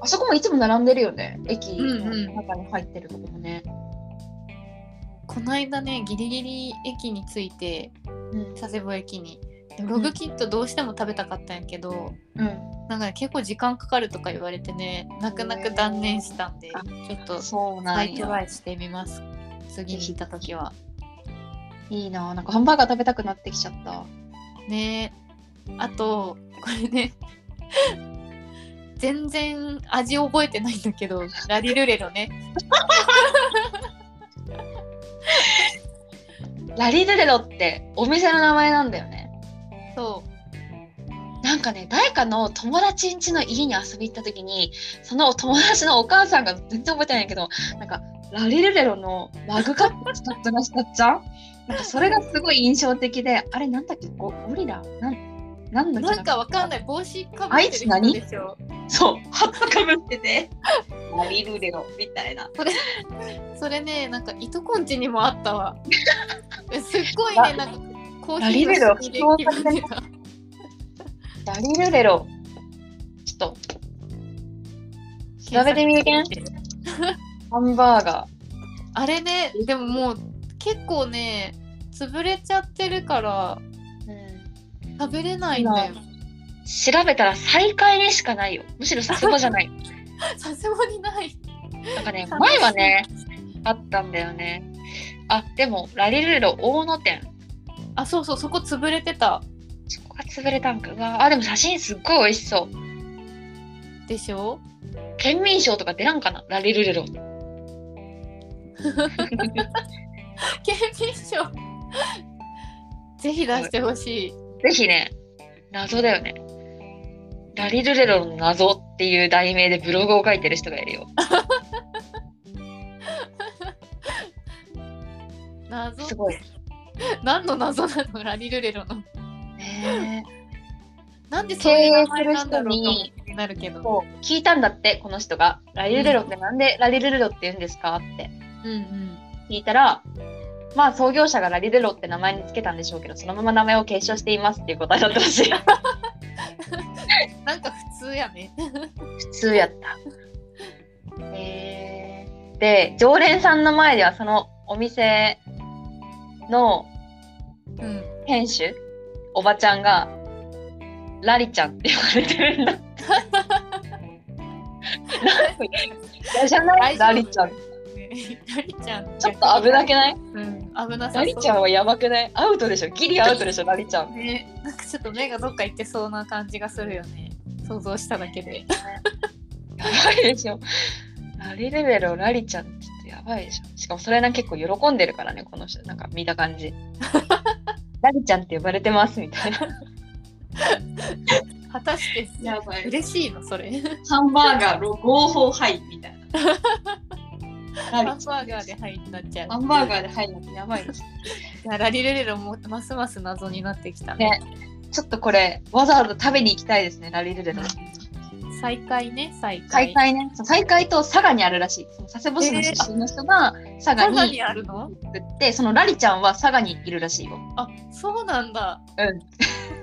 あそこもいつも並んでるよね。駅の中に入ってるとこもね。うんうん、この間ねギリギリ駅に着いて、佐世保駅にログキットどうしても食べたかったんやけど、うん、なんか、ね、結構時間かかるとか言われてね、泣く泣く断念したんで、ちょっと再トライしてみます。次に行った時は。いいな、なんかハンバーガー食べたくなってきちゃったね。あとこれね全然味覚えてないんだけどラディルレロねラディルレロってお店の名前なんだよね。そう、なんかね、誰かの友達ん家の家に遊び行った時にその友達のお母さんが全然覚えてないけど、なんかラディルレロのマグカップ使ったらしたっちゃんなんかそれがすごい印象的で、あれなんだっけ、ゴリラなんだっけ、なんかわかんない、帽子かぶってる人でしょ。そう、ハットかぶっててラディルレロみたいな。それね、なんかいとこんちにもあったわすっごいね、なんかコーヒーの好きで気分でたラディルレロちょっと調べてみるけんハンバーガー、あれね、でももう結構ね潰れちゃってるから、うん、食べれないんだよ。調べたら再開にしかないよ。むしろさすがじゃないさすがにない。なんかね、前はねあったんだよね。あ、でもラディルレロ大野店、あ、そうそう、そこ潰れてた。そこが潰れたんか。うわ、あ、でも写真すっごい美味しそうでしょ。県民賞とか出らんかな、ラディルレロ県民賞ぜひ出してほしい。ぜひね、謎だよね、ラディルレロの謎っていう題名でブログを書いてる人がいるよ謎すごい何の謎なの、ラディルレロのなんでそういう名前なんだろうと気になるけど、聞いたんだって、この人がラディルレロってなんでラディルレロって言うんですかって、うんうん、聞いたら、まあ創業者がラディルレロって名前につけたんでしょうけど、そのまま名前を継承していますっていう答えだったらしいなんか普通やね普通やった、で常連さんの前ではそのお店の店主、うん、おばちゃんがラリちゃんって言われてるんだじゃないラリちゃんラリちゃんちょっと危なくない？うん、危なさそう。ラリちゃんはやばくない？アウトでしょ、ギリアウトでしょラリちゃん、ね、なんかちょっと目がどっか行ってそうな感じがするよね、想像しただけでやばいでしょラディルレロラリちゃんってちょっとやばいでしょ。しかもそれなんか結構喜んでるからね、この人なんか見た感じラリちゃんって呼ばれてますみたいな果たしてやばい、嬉しいのそれハンバーガーの合法杯みたいなハンバーガーでハイになっちゃう。ハンバーガーでハイになってやばいです。いや、ラディルレロもますます謎になってきたね。ちょっとこれわざわざ食べに行きたいですね、ラディルレロ。再開ね、再開ね。再開と佐賀にあるらしい。佐世保市の出身の人が佐賀にあるの？で、そのラリちゃんは佐賀にいるらしいよ。あ、そうなんだ。う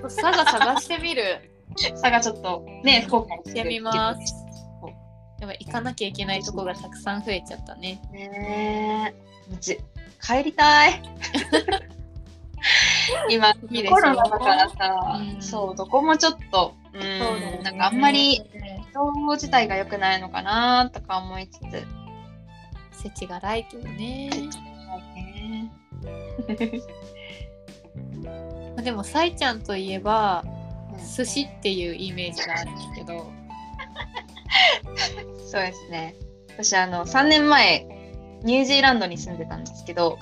ん。佐賀探してみる。佐賀ちょっとね、今回してみます。でも行かなきゃいけないとこがたくさん増えちゃったね。ねえ、うち帰りたい。今コロナだからさ、うん、そうどこもちょっと、うん、ね、なんかあんまり情報自体が良くないのかなとか思いつつ、世知が辛いけどね。でもさいちゃんといえば寿司っていうイメージがあるんだけど。そうですね、私3年前ニュージーランドに住んでたんですけど、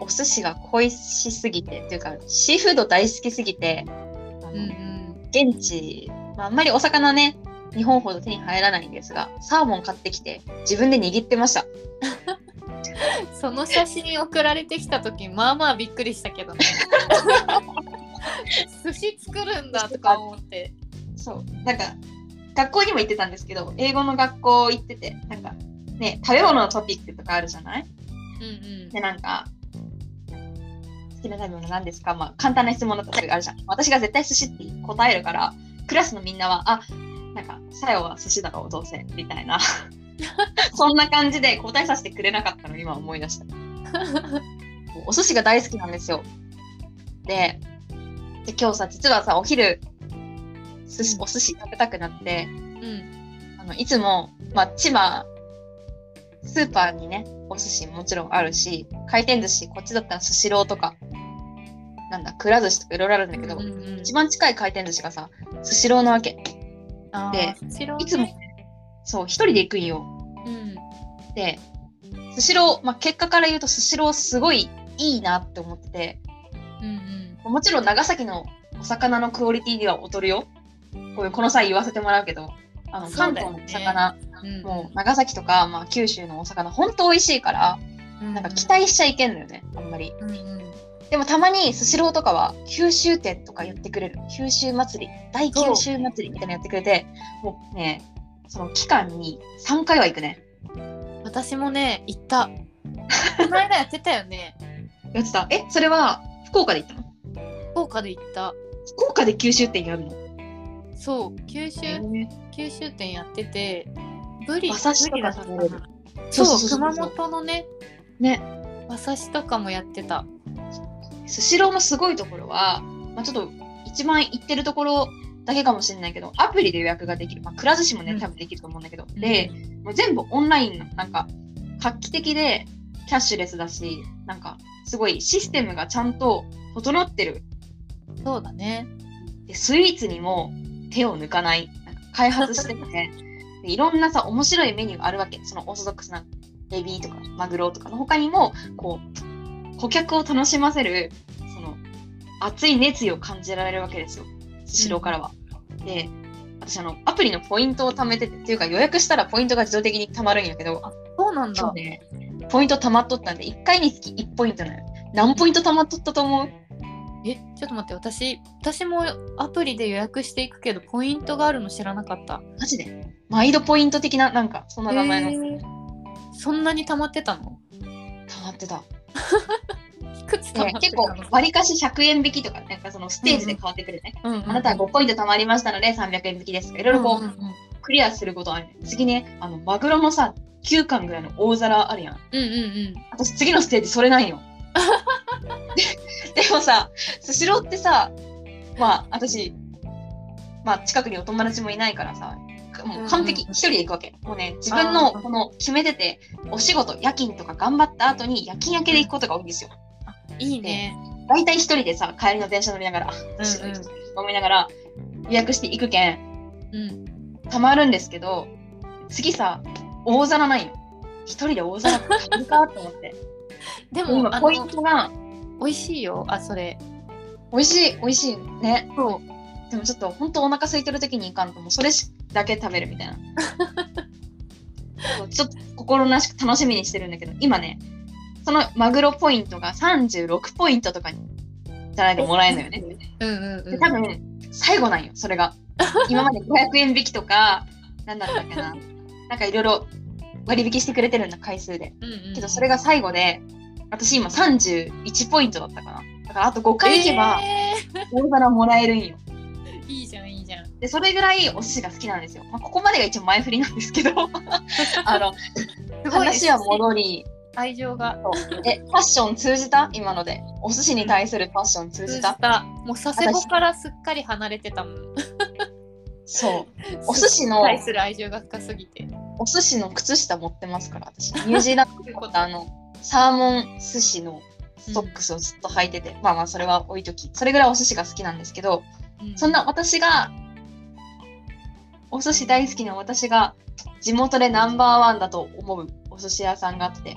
お寿司が恋しすぎてというかシーフード大好きすぎて、うん、現地、まあ、あんまりお魚ね日本ほど手に入らないんですが、サーモン買ってきて自分で握ってましたその写真送られてきた時まあまあびっくりしたけどね寿司作るんだとか思って。そうなんか学校にも行ってたんですけど、英語の学校行ってて、なんかね、食べ物のトピックとかあるじゃない？うんうん。で、なんか、好きな食べ物何ですか？まあ、簡単な質問だったりあるじゃん。私が絶対寿司って答えるから、クラスのみんなは、あ、なんか、さよは寿司だろう、どうせ、みたいな。そんな感じで答えさせてくれなかったの、今思い出した。お寿司が大好きなんですよ。で今日さ、実はさ、お昼、お寿司食べたくなって、うん、いつも、まあ、千葉スーパーにねお寿司もちろんあるし、回転寿司こっちだったらスシローとかなんだくら寿司とかいろいろあるんだけど、うんうん、一番近い回転寿司がさスシローなわけ。でいつもそう一人で行くんよ、うん、でスシロー、まあ、結果から言うとスシローすごいいいなって思ってて、うんうん、もちろん長崎のお魚のクオリティには劣るよ、この際言わせてもらうけど、関東のお魚、ね、もう長崎とか、まあ、九州のお魚本当美味しいから、うん、なんか期待しちゃいけんのよねあんまり、うんうん、でもたまにスシローとかは九州店とか言ってくれる、九州祭り大九州祭りみたいなのやってくれて、もうねその期間に3回は行くね。私もね行ったこの間やってたよねやってた。えそれは福岡で行ったの？福岡で行った。福岡で九州店やるの？そう九州店やってて、ブリだったかな。そう熊本のね馬刺しとかもやってた。スシローのすごいところは、まあ、ちょっと一番行ってるところだけかもしれないけど、アプリで予約ができる、まあ、くら寿司もね、うん、多分できると思うんだけど、うん、でもう全部オンラインのなんか画期的でキャッシュレスだし、なんかすごいシステムがちゃんと整ってる。そうだね。でスイーツにも手を抜かない。なんか開発しててねでいろんなさ面白いメニューあるわけ。そのオーソドックスなエビとかマグロとかの他にもこう顧客を楽しませるその熱い熱意を感じられるわけですよスシローからは、うん、で私アプリのポイントを貯めててっていうか予約したらポイントが自動的に貯まるんやけど、あそうなんだ、ね、ポイント貯まっとったんで1回につき1ポイントなの。何ポイント貯まっとったと思う？ちょっと待って、私もアプリで予約していくけどポイントがあるの知らなかった。マジで毎度ポイント的ななんかそんな名前の、そんなに溜まってたの？溜まってたいくつ溜まってたの？結構割りかし100円引きとかなんかそのステージで変わってくるね、うんうん、あなたは5ポイント溜まりましたので300円引きですとかいろいろこう、うんうんうん、クリアすることある、ね、次ねマグロのさ9貫ぐらいの大皿あるやん、うんうんうん、私次のステージそれなんよでもさスシローってさ、まあ私、まあ、近くにお友達もいないからさもう完璧、うんうん、一人で行くわけ。もうね自分のこの決めててお仕事夜勤とか頑張った後に夜勤明けで行くことが多いんですよ、うん、いいね。大体一人でさ帰りの電車乗りながら、うんうん、思いながら予約して行くけん、うん、たまるんですけど次さ大皿ないの。一人で大皿買うかと思ってでも今ポイントが美味しいよ。あそれ美味しいね。そうでもちょっと本当お腹空いてる時に行かんともうそれだけ食べるみたいなちょっと心なしく楽しみにしてるんだけど、今ねそのマグロポイントが36ポイントとかにじゃないともらえるのよねうんうん、うん、で多分最後なんよそれが今まで500円引きとか何だったっけななんかいろいろ割引してくれてるんだ回数で、うんうん、けどそれが最後で私今31ポイントだったかな。だからあと5回行けば大皿もらえるんよいいじゃんいいじゃん。でそれぐらいお寿司が好きなんですよ、まあ、ここまでが一応前振りなんですけどすごい話は戻り愛情がパッション通じた？今のでお寿司に対するパッション通じたもう佐世保からすっかり離れてたもんそうお寿司の対する愛情が深すぎてお寿司の靴下持ってますから私。ニュージーランドのサーモン寿司のソックスをずっと履いてて、うん、まあまあそれは置いとき、それぐらいお寿司が好きなんですけど、うん、そんな私がお寿司大好きな私が地元でナンバーワンだと思うお寿司屋さんがあって、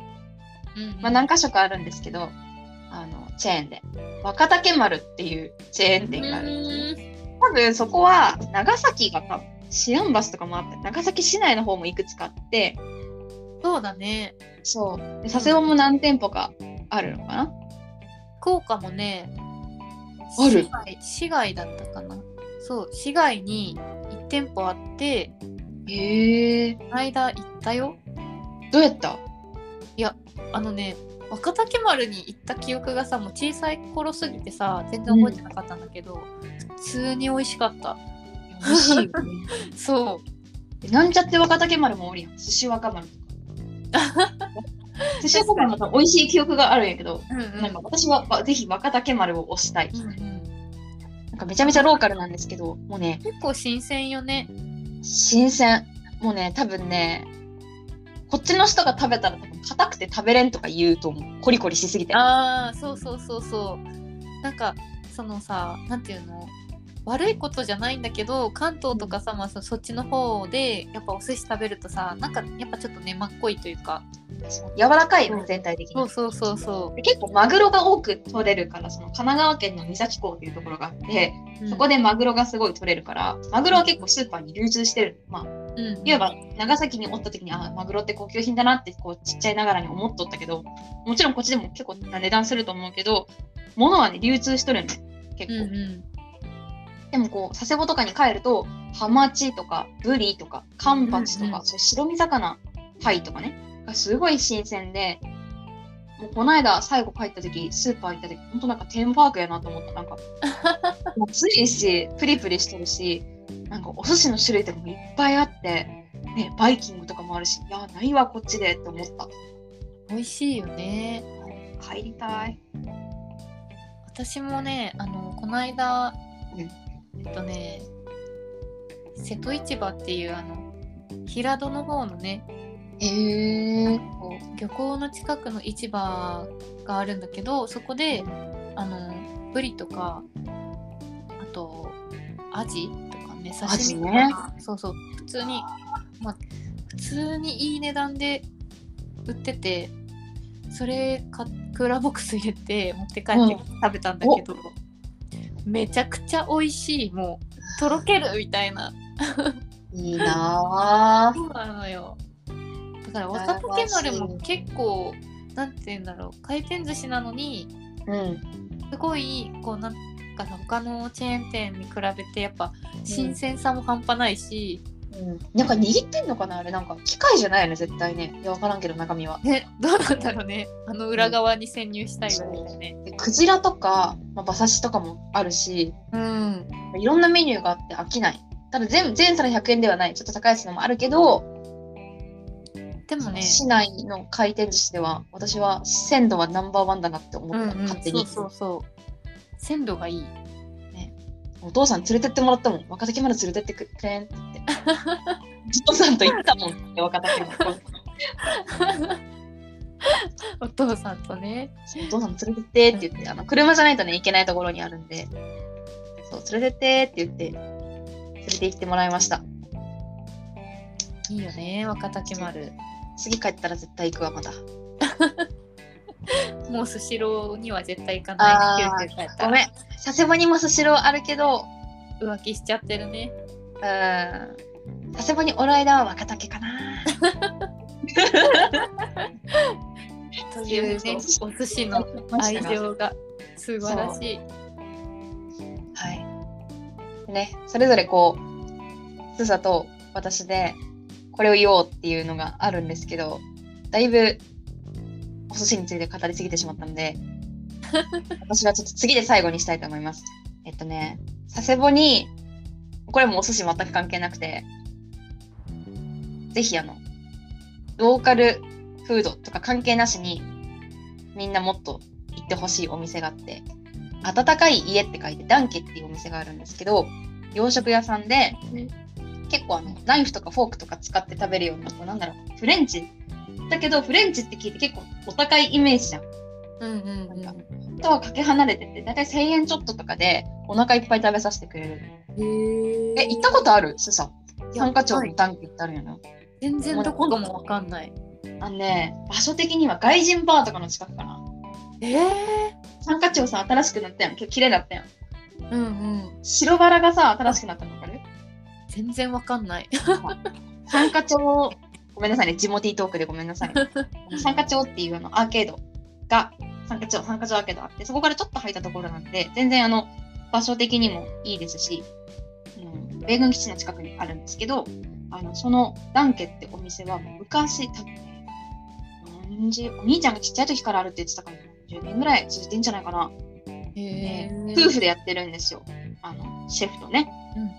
うん、まあ何か所かあるんですけどチェーンで若竹丸っていうチェーン店があるんですよ。多分そこは長崎が多分シアンバスとかもあって長崎市内の方もいくつかあって、そうだね。そうで佐世保も何店舗かあるのかな。福岡もねある市外だったかな。そう市外に1店舗あって、へえこの間行ったよ。どうやった？いや若竹丸に行った記憶がさもう小さい頃すぎてさ全然覚えてなかったんだけど、うん、普通に美味しかった。美味しいよねそうなんちゃって若竹丸もおるやん寿司若丸とか寿司若丸も美味しい記憶があるんやけど、うんうん、なんか私はぜひ若竹丸を推したい、うんうん、なんかめちゃめちゃローカルなんですけどもうね結構新鮮よね。新鮮もうね多分ねこっちの人が食べたら硬くて食べれんとか言うと思う。コリコリしすぎて。ああそうそうそうそう。なんかそのさなんていうの悪いことじゃないんだけど、関東とかさ、まあ、そっちの方でやっぱお寿司食べるとさ、なんかやっぱちょっとねまっこいというか柔らかいの、全体的に。そうそうそう。結構マグロが多く取れるから、その神奈川県の三崎港っていうところがあって、うん、そこでマグロがすごい取れるから、マグロは結構スーパーに流通してる、まあいわば長崎におった時に、あ、マグロって高級品だなってこうちっちゃいながらに思っとったけど、もちろんこっちでも結構値段すると思うけど、物はね流通しとるんだよ結構、うんうん、でもこう佐世保とかに帰るとハマチとかブリとかカンパチとか、うんうん、そういう白身魚貝とかねがすごい新鮮で、もうこの間最後帰った時スーパー行った時、ほんとなんかテーマパークやなと思った。なんか暑いしプリプリしてるし、なんかお寿司の種類とかもいっぱいあって、ね、バイキングとかもあるし、いやないわこっちでって思った。美味しいよね。帰りたい。私もね、この間、瀬戸市場っていう平戸の方のね、漁港の近くの市場があるんだけど、そこでブリとかあとアジとかね、刺身とか、ね、そうそう、普通に、まあ、普通にいい値段で売ってて、それクーラーボックス入れて持って帰って食べたんだけど、うん、めちゃくちゃ美味しい。もうとろけるみたいな。いいなぁ。そうなのよ。だから若竹丸も結構なんていうんだろう、回転寿司なのに、うん、すごいこうなんか他のチェーン店に比べてやっぱ新鮮さも半端ないし。うんうん、なんか握ってんのかなあれ、なんか機械じゃないよね絶対ね。いや分からんけど中身はね、どうなんだろうね。裏側に潜入したいよね、うん、でクジラとか、まあ、馬刺しとかもあるし、うん、いろんなメニューがあって飽きない。ただ全皿100円ではない、ちょっと高いのもあるけど、でもね市内の回転寿司では私は鮮度はナンバーワンだなって思った、うんうん、勝手に。そうそうそう、鮮度がいい。お父さん連れてってもらったもん。若竹丸連れてってくれんって言って。お父さんと行ったもんって若竹丸。お父さんとね。お父さん連れてってって言って、車じゃないとね行けないところにあるんで、そう連れてってって言って連れて行ってもらいました。いいよね若竹丸。次帰ったら絶対行くわまた。もうスシローには絶対行かないって言ってた。ごめん、佐世保にもスシローあるけど浮気しちゃってるね。佐世保におる間は若竹かな。というね、お寿司の愛情が素晴らしい。はい。ね、それぞれこうスーサと私でこれを言おうっていうのがあるんですけど、だいぶお寿司について語りすぎてしまったので私はちょっと次で最後にしたいと思います。佐世保に、これもお寿司全く関係なくて、ぜひローカルフードとか関係なしにみんなもっと行ってほしいお店があって、温かい家って書いてダンケっていうお店があるんですけど、洋食屋さんで結構ナイフとかフォークとか使って食べるような、なんだろう、フレンチだけど、フレンチって聞いて結構お高いイメージじゃん。なんかとはかけ離れてて、だいたい1000円ちょっととかでお腹いっぱい食べさせてくれる。行ったことある？スサ三ヶ町のダンクってあるよな。全然どこかもわかんない。場所的には外人バーとかの近くかな。三ヶ町さ新しくなったやん。結構綺麗だったやん。うんうん。白バラがさ新しくなったのわかる？全然わかんない。三ヶ町、ごめんなさいね、ジモティートークでごめんなさい。三ヶ町っていうアーケードが三ヶ町アーケードあって、そこからちょっと入ったところなんで、全然場所的にもいいですし、米軍基地の近くにあるんですけど、そのダンケってお店は昔多分お兄ちゃんがちっちゃい時からあるって言ってたから10年ぐらい続いてんじゃないかな。夫婦でやってるんですよ、シェフとね、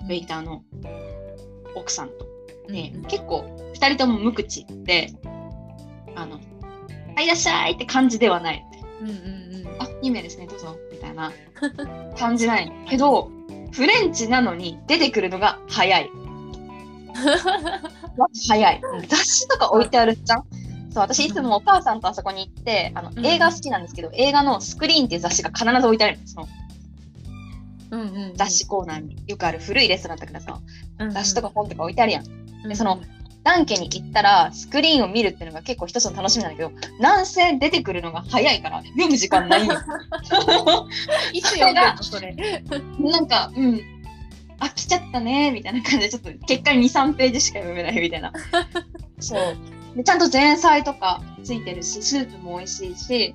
ウェイターの奥さんと。で、結構2人とも無口で、いらっしゃいって感じではない、あ、2名ですねどうぞみたいな感じないけど、フレンチなのに出てくるのが早い。早い。雑誌とか置いてあるじゃん。そう、私いつもお母さんとあそこに行って、映画好きなんですけど、映画のスクリーンっていう雑誌が必ず置いてあるんです。うんうんうん、雑誌コーナーによくある古いレストランとかさ、うんうん、雑誌とか本とか置いてあるやん、うんうん、でそのダンケに行ったらスクリーンを見るっていうのが結構一つの楽しみなんだけど、なんせ出てくるのが早いから読む時間ないよいつ読んでるのそれなんか、うん、飽きちゃったねみたいな感じでちょっと結果 2,3 ページしか読めないみたいなそうでちゃんと前菜とかついてるしスープも美味しいし、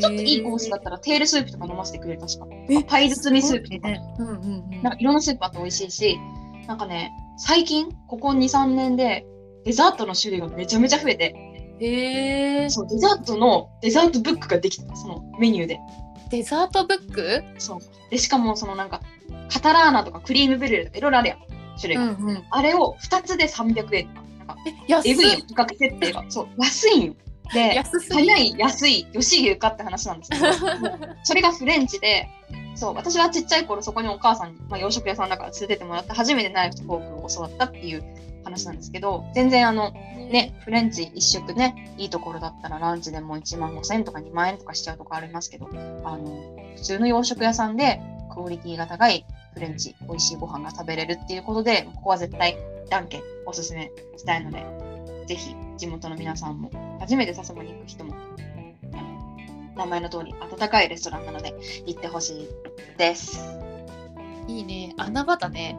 ちょっといいコースだったらテールスープとか飲ませてくれる、確かパイ包みスープとか、ね、うんうんうん、なんかいろんなスープあって美味しいし、なんかね最近ここ 2,3 年でデザートの種類がめちゃめちゃ増えて、そうデザートのデザートブックができた、そのメニューでデザートブック、そうでしかもそのなんかカタラーナとかクリームブリュレとかいろいろあるやん種類が、うんうん、あれを2つで300円、なんか安い、エブイ価格設定がそう安いんよで早い安い吉牛かって話なんですけどそれがフレンチで、そう私はちっちゃい頃そこにお母さんに、まあ、洋食屋さんだから連れてってもらって初めてナイフとフォークを教わったっていう話なんですけど、全然あのねフレンチ一食ねいいところだったらランチでも15,000円とか20,000円とかしちゃうとかありますけど、あの普通の洋食屋さんでクオリティが高いフレンチ美味しいご飯が食べれるっていうことで、ここは絶対ダンケおすすめしたいので、ぜひ地元の皆さんも初めて笹間に行く人も名前の通り温かいレストランなので行ってほしいです。いいね、穴場だね。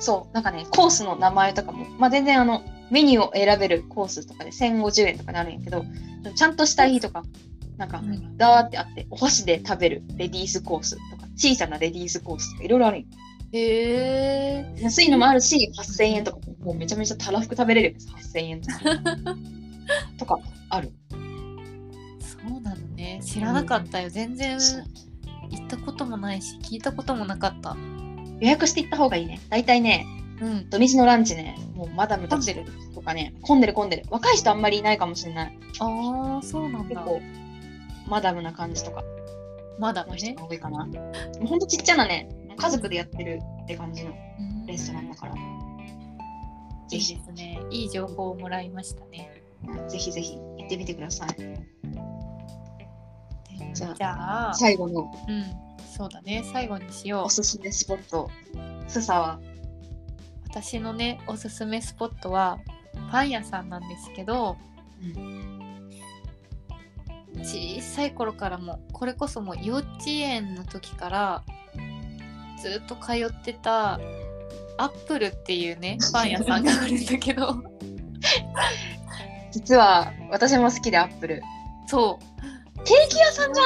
そうなんかねコースの名前とかも、まあ、全然あのメニューを選べるコースとかで1,050円とかになるんやけど、ちゃんとした日とかなんかダーってあって、お箸で食べるレディースコースとか小さなレディースコースとかいろいろあるんや。へー、安いのもあるし 8,000円とかもうめちゃめちゃたらふく食べれるよ、8,000円とかとかある。そうなのね、知らなかったよ、うん、全然行ったこともないし聞いたこともなかった。予約して行った方がいいね。大体ね、うん、土日のランチね、もうマダムたちとかね混んでる、若い人あんまりいないかもしれない。ああ、そうなんだ。結構マダムな感じとかマダムねの人が多いかな。もうほんとちっちゃなね家族でやってるって感じのレストランだから、うん、ぜひですね、いい情報をもらいましたね。ぜひぜひ行ってみてください。じゃあ最後の、うん、そうだね、最後にしよう。おすすめスポット、スサは私のねおすすめスポットはパン屋さんなんですけど、うん、小さい頃からもこれこそもう幼稚園の時からずっと通ってたアップルっていうねパン屋さんがあるんだけど実は私も好きで、アップル。そう、ケーキ屋さんじゃ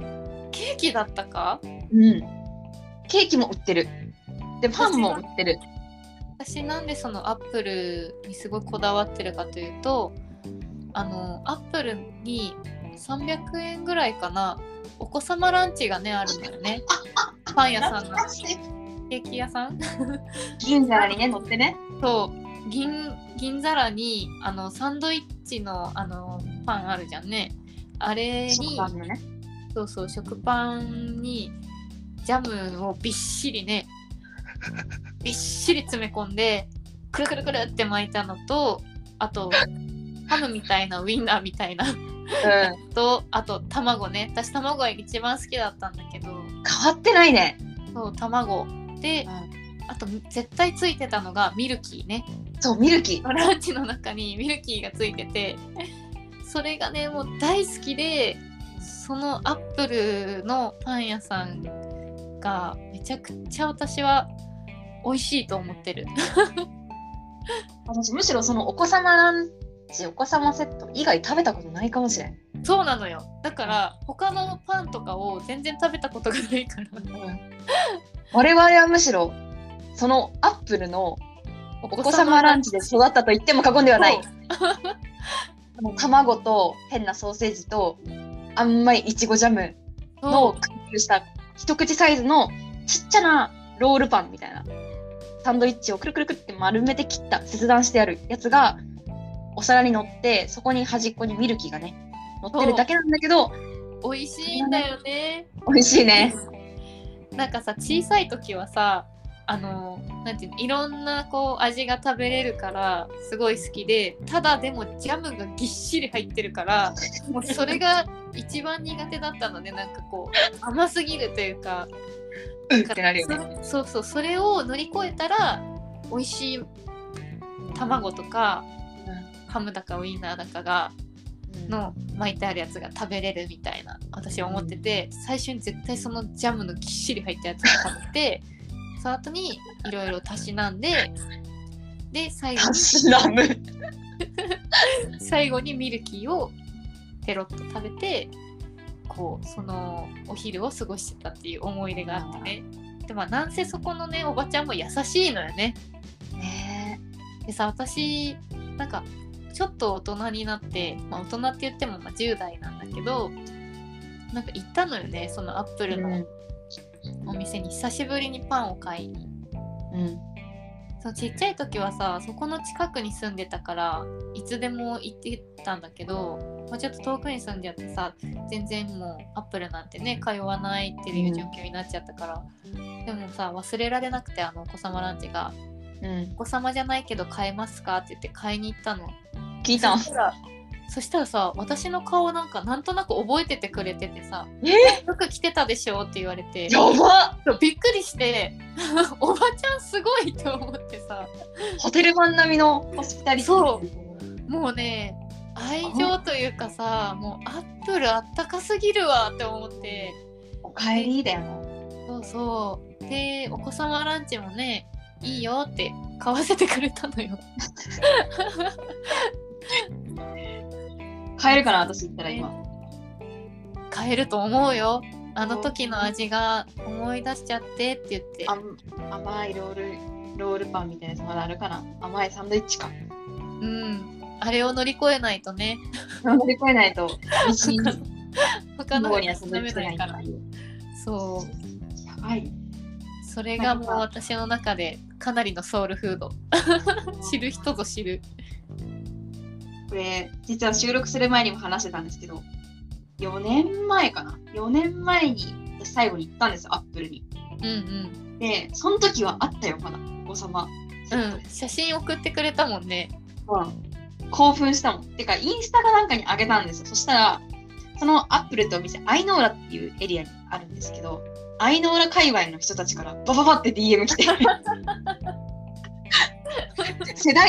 ない？ケーキだったか？うん。ケーキも売ってる。でパンも売ってる。私なんでそのアップルにすごいこだわってるかというと、あのアップルに300円ぐらいかな、お子様ランチがねあるんだよね。パン屋さんのケーキ屋さん銀皿にね乗ってね。そう。銀皿にあのサンドイッチのあのパンあるじゃんね、あれに食パンのね、そうそう、食パンにジャムをびっしりねびっしり詰め込んでくるくるくるって巻いたのと、あとハムみたいなウインナーみたいな、うん、とあと卵ね、私卵が一番好きだったんだけど変わってないね。そう卵で、うん、あと絶対ついてたのがミルキーね。そうミルキー、ランチの中にミルキーがついてて、それがねもう大好きで、そのアップルのパン屋さんがめちゃくちゃ私は美味しいと思ってる私むしろそのお子様ランチ、お子様セット以外食べたことないかもしれん。そうなのよ、だから他のパンとかを全然食べたことがないから、うん、我々はむしろそのアップルのお子様ランチで育ったと言っても過言ではない卵と変なソーセージと甘いいちごジャムの工夫した一口サイズのちっちゃなロールパンみたいなサンドイッチをくるくるくって丸めて切った、切断してあるやつがお皿に乗って、そこに端っこにミルキーがね乗ってるだけなんだけど美味しいんだよね。美味しいねなんかさ小さい時はさ、なんていうの、いろんなこう味が食べれるからすごい好きで、ただでもジャムがぎっしり入ってるからもうそれが一番苦手だったので、なんかこう甘すぎるというかってなるよね。そうそう、それを乗り越えたら美味しい卵とか、うん、ハムだかウインナーだかがの巻いてあるやつが食べれるみたいな、私は思ってて、うん、最初に絶対そのジャムのぎっしり入ったやつを食べてその後にいろいろたしなんで、で最後に最後にミルキーをペロッと食べて、こうそのお昼を過ごしてたっていう思い出があってね。で、まあなんせそこのねおばちゃんも優しいのよね。ねえ。でさ、私なんかちょっと大人になって、まあ、大人って言ってもまあ10代なんだけど、なんか行ったのよね、そのアップルのお店に久しぶりにパンを買いに。うん。そう、ちっちゃい時はさ、そこの近くに住んでたからいつでも行ってたんだけど、まあ、ちょっと遠くに住んであってさ、全然もうアップルなんてね通わないっていう状況になっちゃったから、うん、でもさ忘れられなくて、あのお子様ランチが、うん、お子様じゃないけど買えますかって言って買いに行ったの。聞いた。そしたらさ、私の顔なんかなんとなく覚えててくれててさ、よく来てたでしょって言われて、やばっびっくりしておばちゃんすごいと思ってさ、ホテルマン並みのホスピタリティ。そうもうね、愛情というかさ、もうアップルあったかすぎるわって思って、おかえりだよ。そうそうで、お子様ランチもねいいよって買わせてくれたのよ買えるかな、私行ったら今。買えると思うよ。あの時の味が思い出しちゃってって言って。甘いロールパンみたいなやつまだあるかな。甘いサンドイッチか。うん。あれを乗り越えないとね。乗り越えないと。他の方には飲めないから。そう。やばい。それがもう私の中でかなりのソウルフード。知る人ぞ知る。これ実は収録する前にも話してたんですけど、4年前に最後に行ったんですよ、アップルに。うんうん。でその時はあったよ、まだお子様。うん。写真送ってくれたもんね。うん。興奮したもん。てかインスタかなんかにあげたんですよ。そしたらそのアップルってお店、アイノーラっていうエリアにあるんですけど、アイノーラ界隈の人たちからバババって DM 来て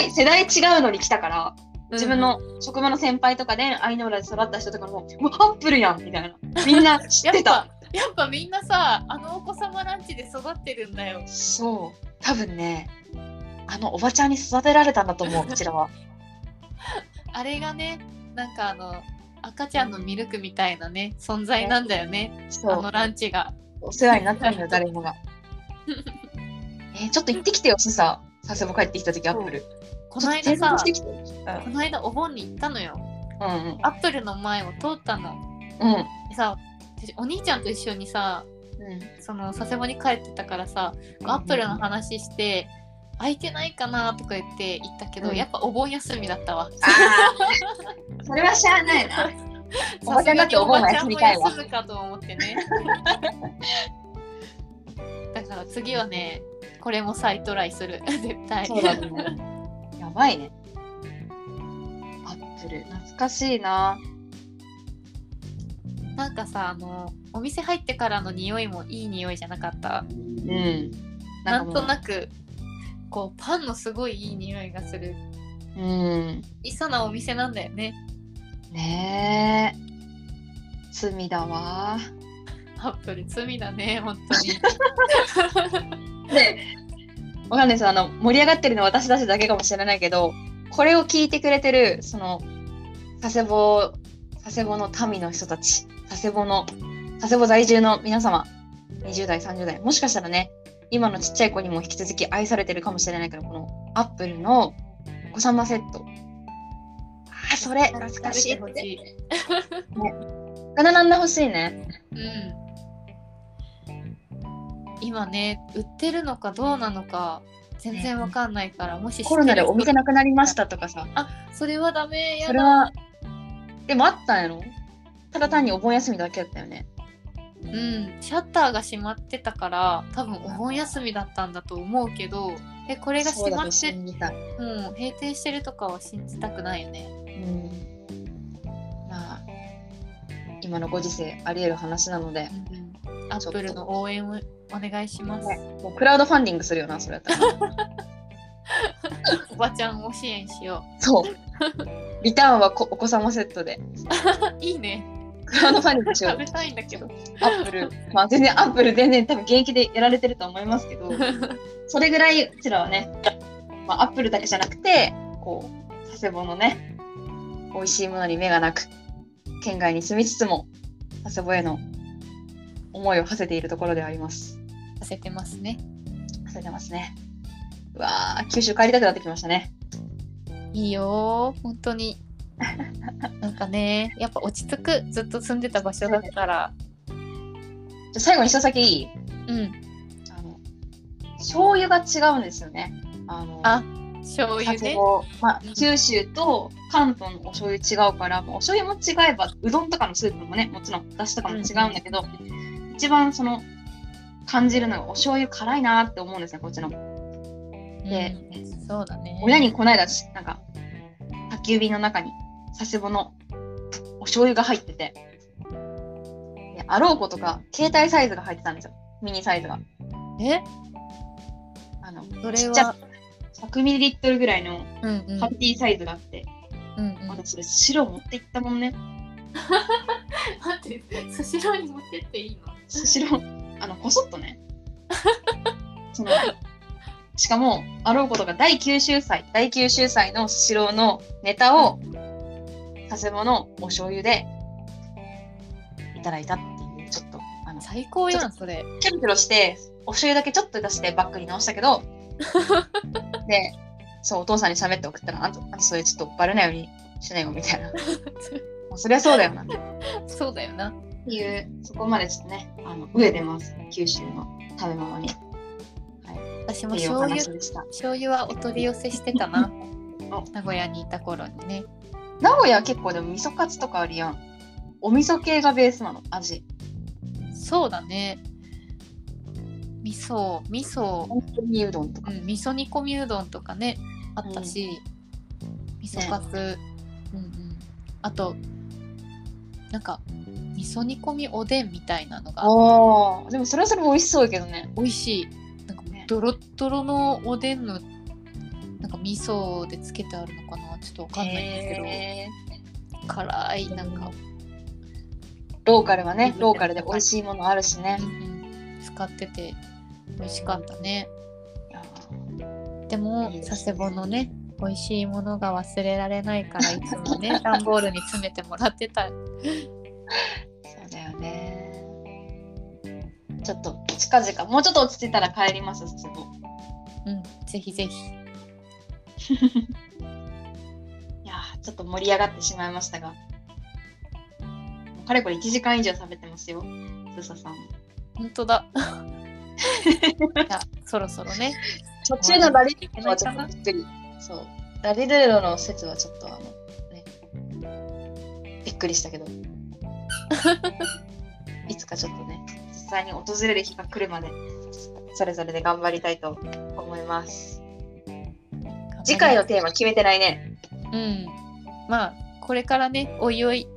世代違うのに来たから、自分の職場の先輩とかでアイノーラで育った人とかも、もうアップルやんみたいな、みんな知ってたやっぱみんなさ、あのお子様ランチで育ってるんだよ。そう、多分ね、あのおばちゃんに育てられたんだと思う、こちらはあれがね、なんかあの赤ちゃんのミルクみたいなね、存在なんだよね、あのランチが。お世話になったんだよ、誰もがちょっと行ってきてよ、スサ佐世保帰ってきた時、アップルこの間さ、うん、この間お盆に行ったのよ、うんうん、アップルの前を通ったの、うん、でさ、お兄ちゃんと一緒にさ、うん、その佐世保に帰ってたからさ、アップルの話して、うん、空いてないかなとか言って行ったけど、うん、やっぱお盆休みだったわ、うん、それはしゃあないなおばちゃんだってお盆休みたいわ、おばちゃんも休むかと思ってねだから次はね、これも再トライする絶対。そうだねやばいね、アップル懐かしいな。なんかさ、あのお店入ってからの匂いもいい匂いじゃなかった？うん、なんとなくこうパンのすごいいい匂いがする。うん、いさなお店なんだよね。ねえ、罪だわアップル、罪だね本当にでわかんないです、あの盛り上がってるのは私たちだけかもしれないけど、これを聞いてくれてるその佐世保の民の人たち、佐世保在住の皆様、20代30代、もしかしたらね今のちっちゃい子にも引き続き愛されてるかもしれないけど、このアップルのお子様セット、あ、それ懐かしいって、並んでほしいね。うん、今ね売ってるのかどうなのか全然わかんないから、もしコロナでお店なくなりましたとかさ、あ、それはダメやだ。それはでもあったんやろ、ただ単にお盆休みだけだったよね。うん、シャッターが閉まってたから多分お盆休みだったんだと思うけど、これが閉まってうん、閉店してるとかは信じたくないよね。うん、まあ今のご時世あり得る話なので、うん、アップルの応援をお願いします。もうクラウドファンディングするよな、それだったら。おばちゃんを支援しよう。そう。リターンはお子様セットで。いいね。クラウドファンディングしよう。食べたいんだけど。アップル、まあ全然アップル全然多分現役でやられてると思いますけど、それぐらいうちらはね、まあ、アップルだけじゃなくて、こう佐世保のね、美味しいものに目がなく、県外に住みつつも佐世保への思いを馳せているところではあります。馳せてますね。馳せてますね。うわあ、九州帰りたくなってきましたね。いいよー、本当に。なんかね、やっぱ落ち着く、ずっと住んでた場所だったら。じゃ最後に一つだけいい？うん。醤油が違うんですよね。醤油ね。まあ、九州と関東のお醤油違うから、お醤油も違えばうどんとかのスープもね、もちろんだしとかも違うんだけど、うん、一番その感じるのがお醤油辛いなって思うんですね、こっちの。で、うん、そうだね。親にこないだなんか宅急便の中に佐世保のお醤油が入ってて、であろうことか携帯サイズが入ってたんですよ、ミニサイズが。え？それは100ミリリットルぐらいのハッピーサイズがあって、うんうん、私それスシロー持って行ったもんね。待って、スシローに持ってっていいの？スシロー、こそっとね。そのしかもあろうことが第九州祭のスシローのネタを佐世保のお醤油でいただいたっていう、ちょっと最高やんそれ。キョロキョロしてお醤油だけちょっと出してバッグに直したけど。で、そうお父さんに喋って送ったら、あんたそれちょっとバレないようにしないよみたいな。そりゃそうだよな。そうだよな。っていうそこまでちょっとね、飢えてます九州の食べ物に。はい、私も醤油はお取り寄せしてたな。名古屋にいた頃にね。名古屋は結構でも味噌カツとかあるやん。お味噌系がベースなの味。そうだね。味噌煮込みうどんとかねあったし、うん、味噌カツ、ね、うんうん、あとなんか味噌煮込みおでんみたいなのがあって、でもそれはそれも美味しそうけどね。美味しい。なんかドロッドロのおでんのなんか味噌でつけてあるのかな、ちょっとわかんないんですけど、辛いなんか、うん、ローカルはねローカルで美味しいものあるしね、うんうん、使ってて美味しかったね。でも佐世保のね美味しいものが忘れられないから、いつもね段ボールに詰めてもらってた。そうだよね。ちょっと近々もうちょっと落ち着いたら帰ります佐世保。うん、ぜひぜひ。いやちょっと盛り上がってしまいましたが、かれこれ1時間以上喋ってますよスサさん。本当だ。そろそろね、途中のダリルロの説はちょっとびっくり。そうダリルロの説はちょっとねびっくりしたけど、いつかちょっとね実際に訪れる日が来るまでそれぞれで頑張りたいと思います。次回のテーマ決めてないね。うん、まあこれからね、おいおい、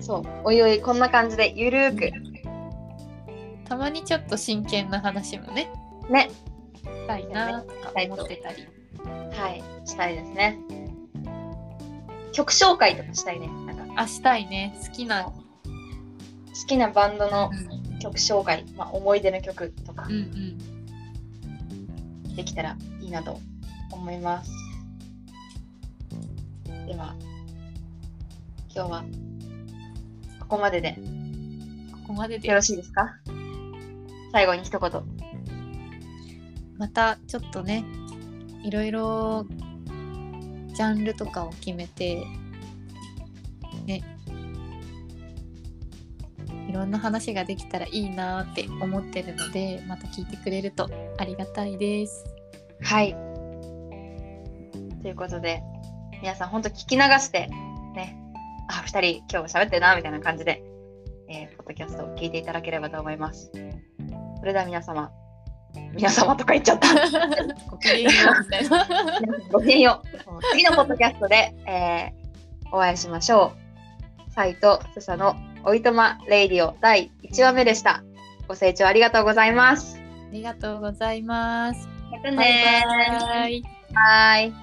そうおいおい、こんな感じでゆるーく、たまにちょっと真剣な話もね、ね、したいなとか思ってたり、はい、したいですね。曲紹介とかしたいね。なんかしたいね。好きなバンドの曲紹介、うん、まあ思い出の曲とか、うんうん、できたらいいなと思います。では今日はここまででよろしいですか？最後に一言。またちょっとね、いろいろジャンルとかを決めてね、いろんな話ができたらいいなって思ってるので、また聞いてくれるとありがたいです。はい。ということで、皆さん本当聞き流してね、あ、2人今日喋ってるなみたいな感じで、ポッドキャストを聞いていただければと思います。それでは皆様とか言っちゃった。ごきげんようみたいな。ごきげんよう。次のポッドキャストで、お会いしましょう。サイとスサのおいとまレイディオ第1話目でした。ご清聴ありがとうございます。ありがとうございます。またねー。バイバイ。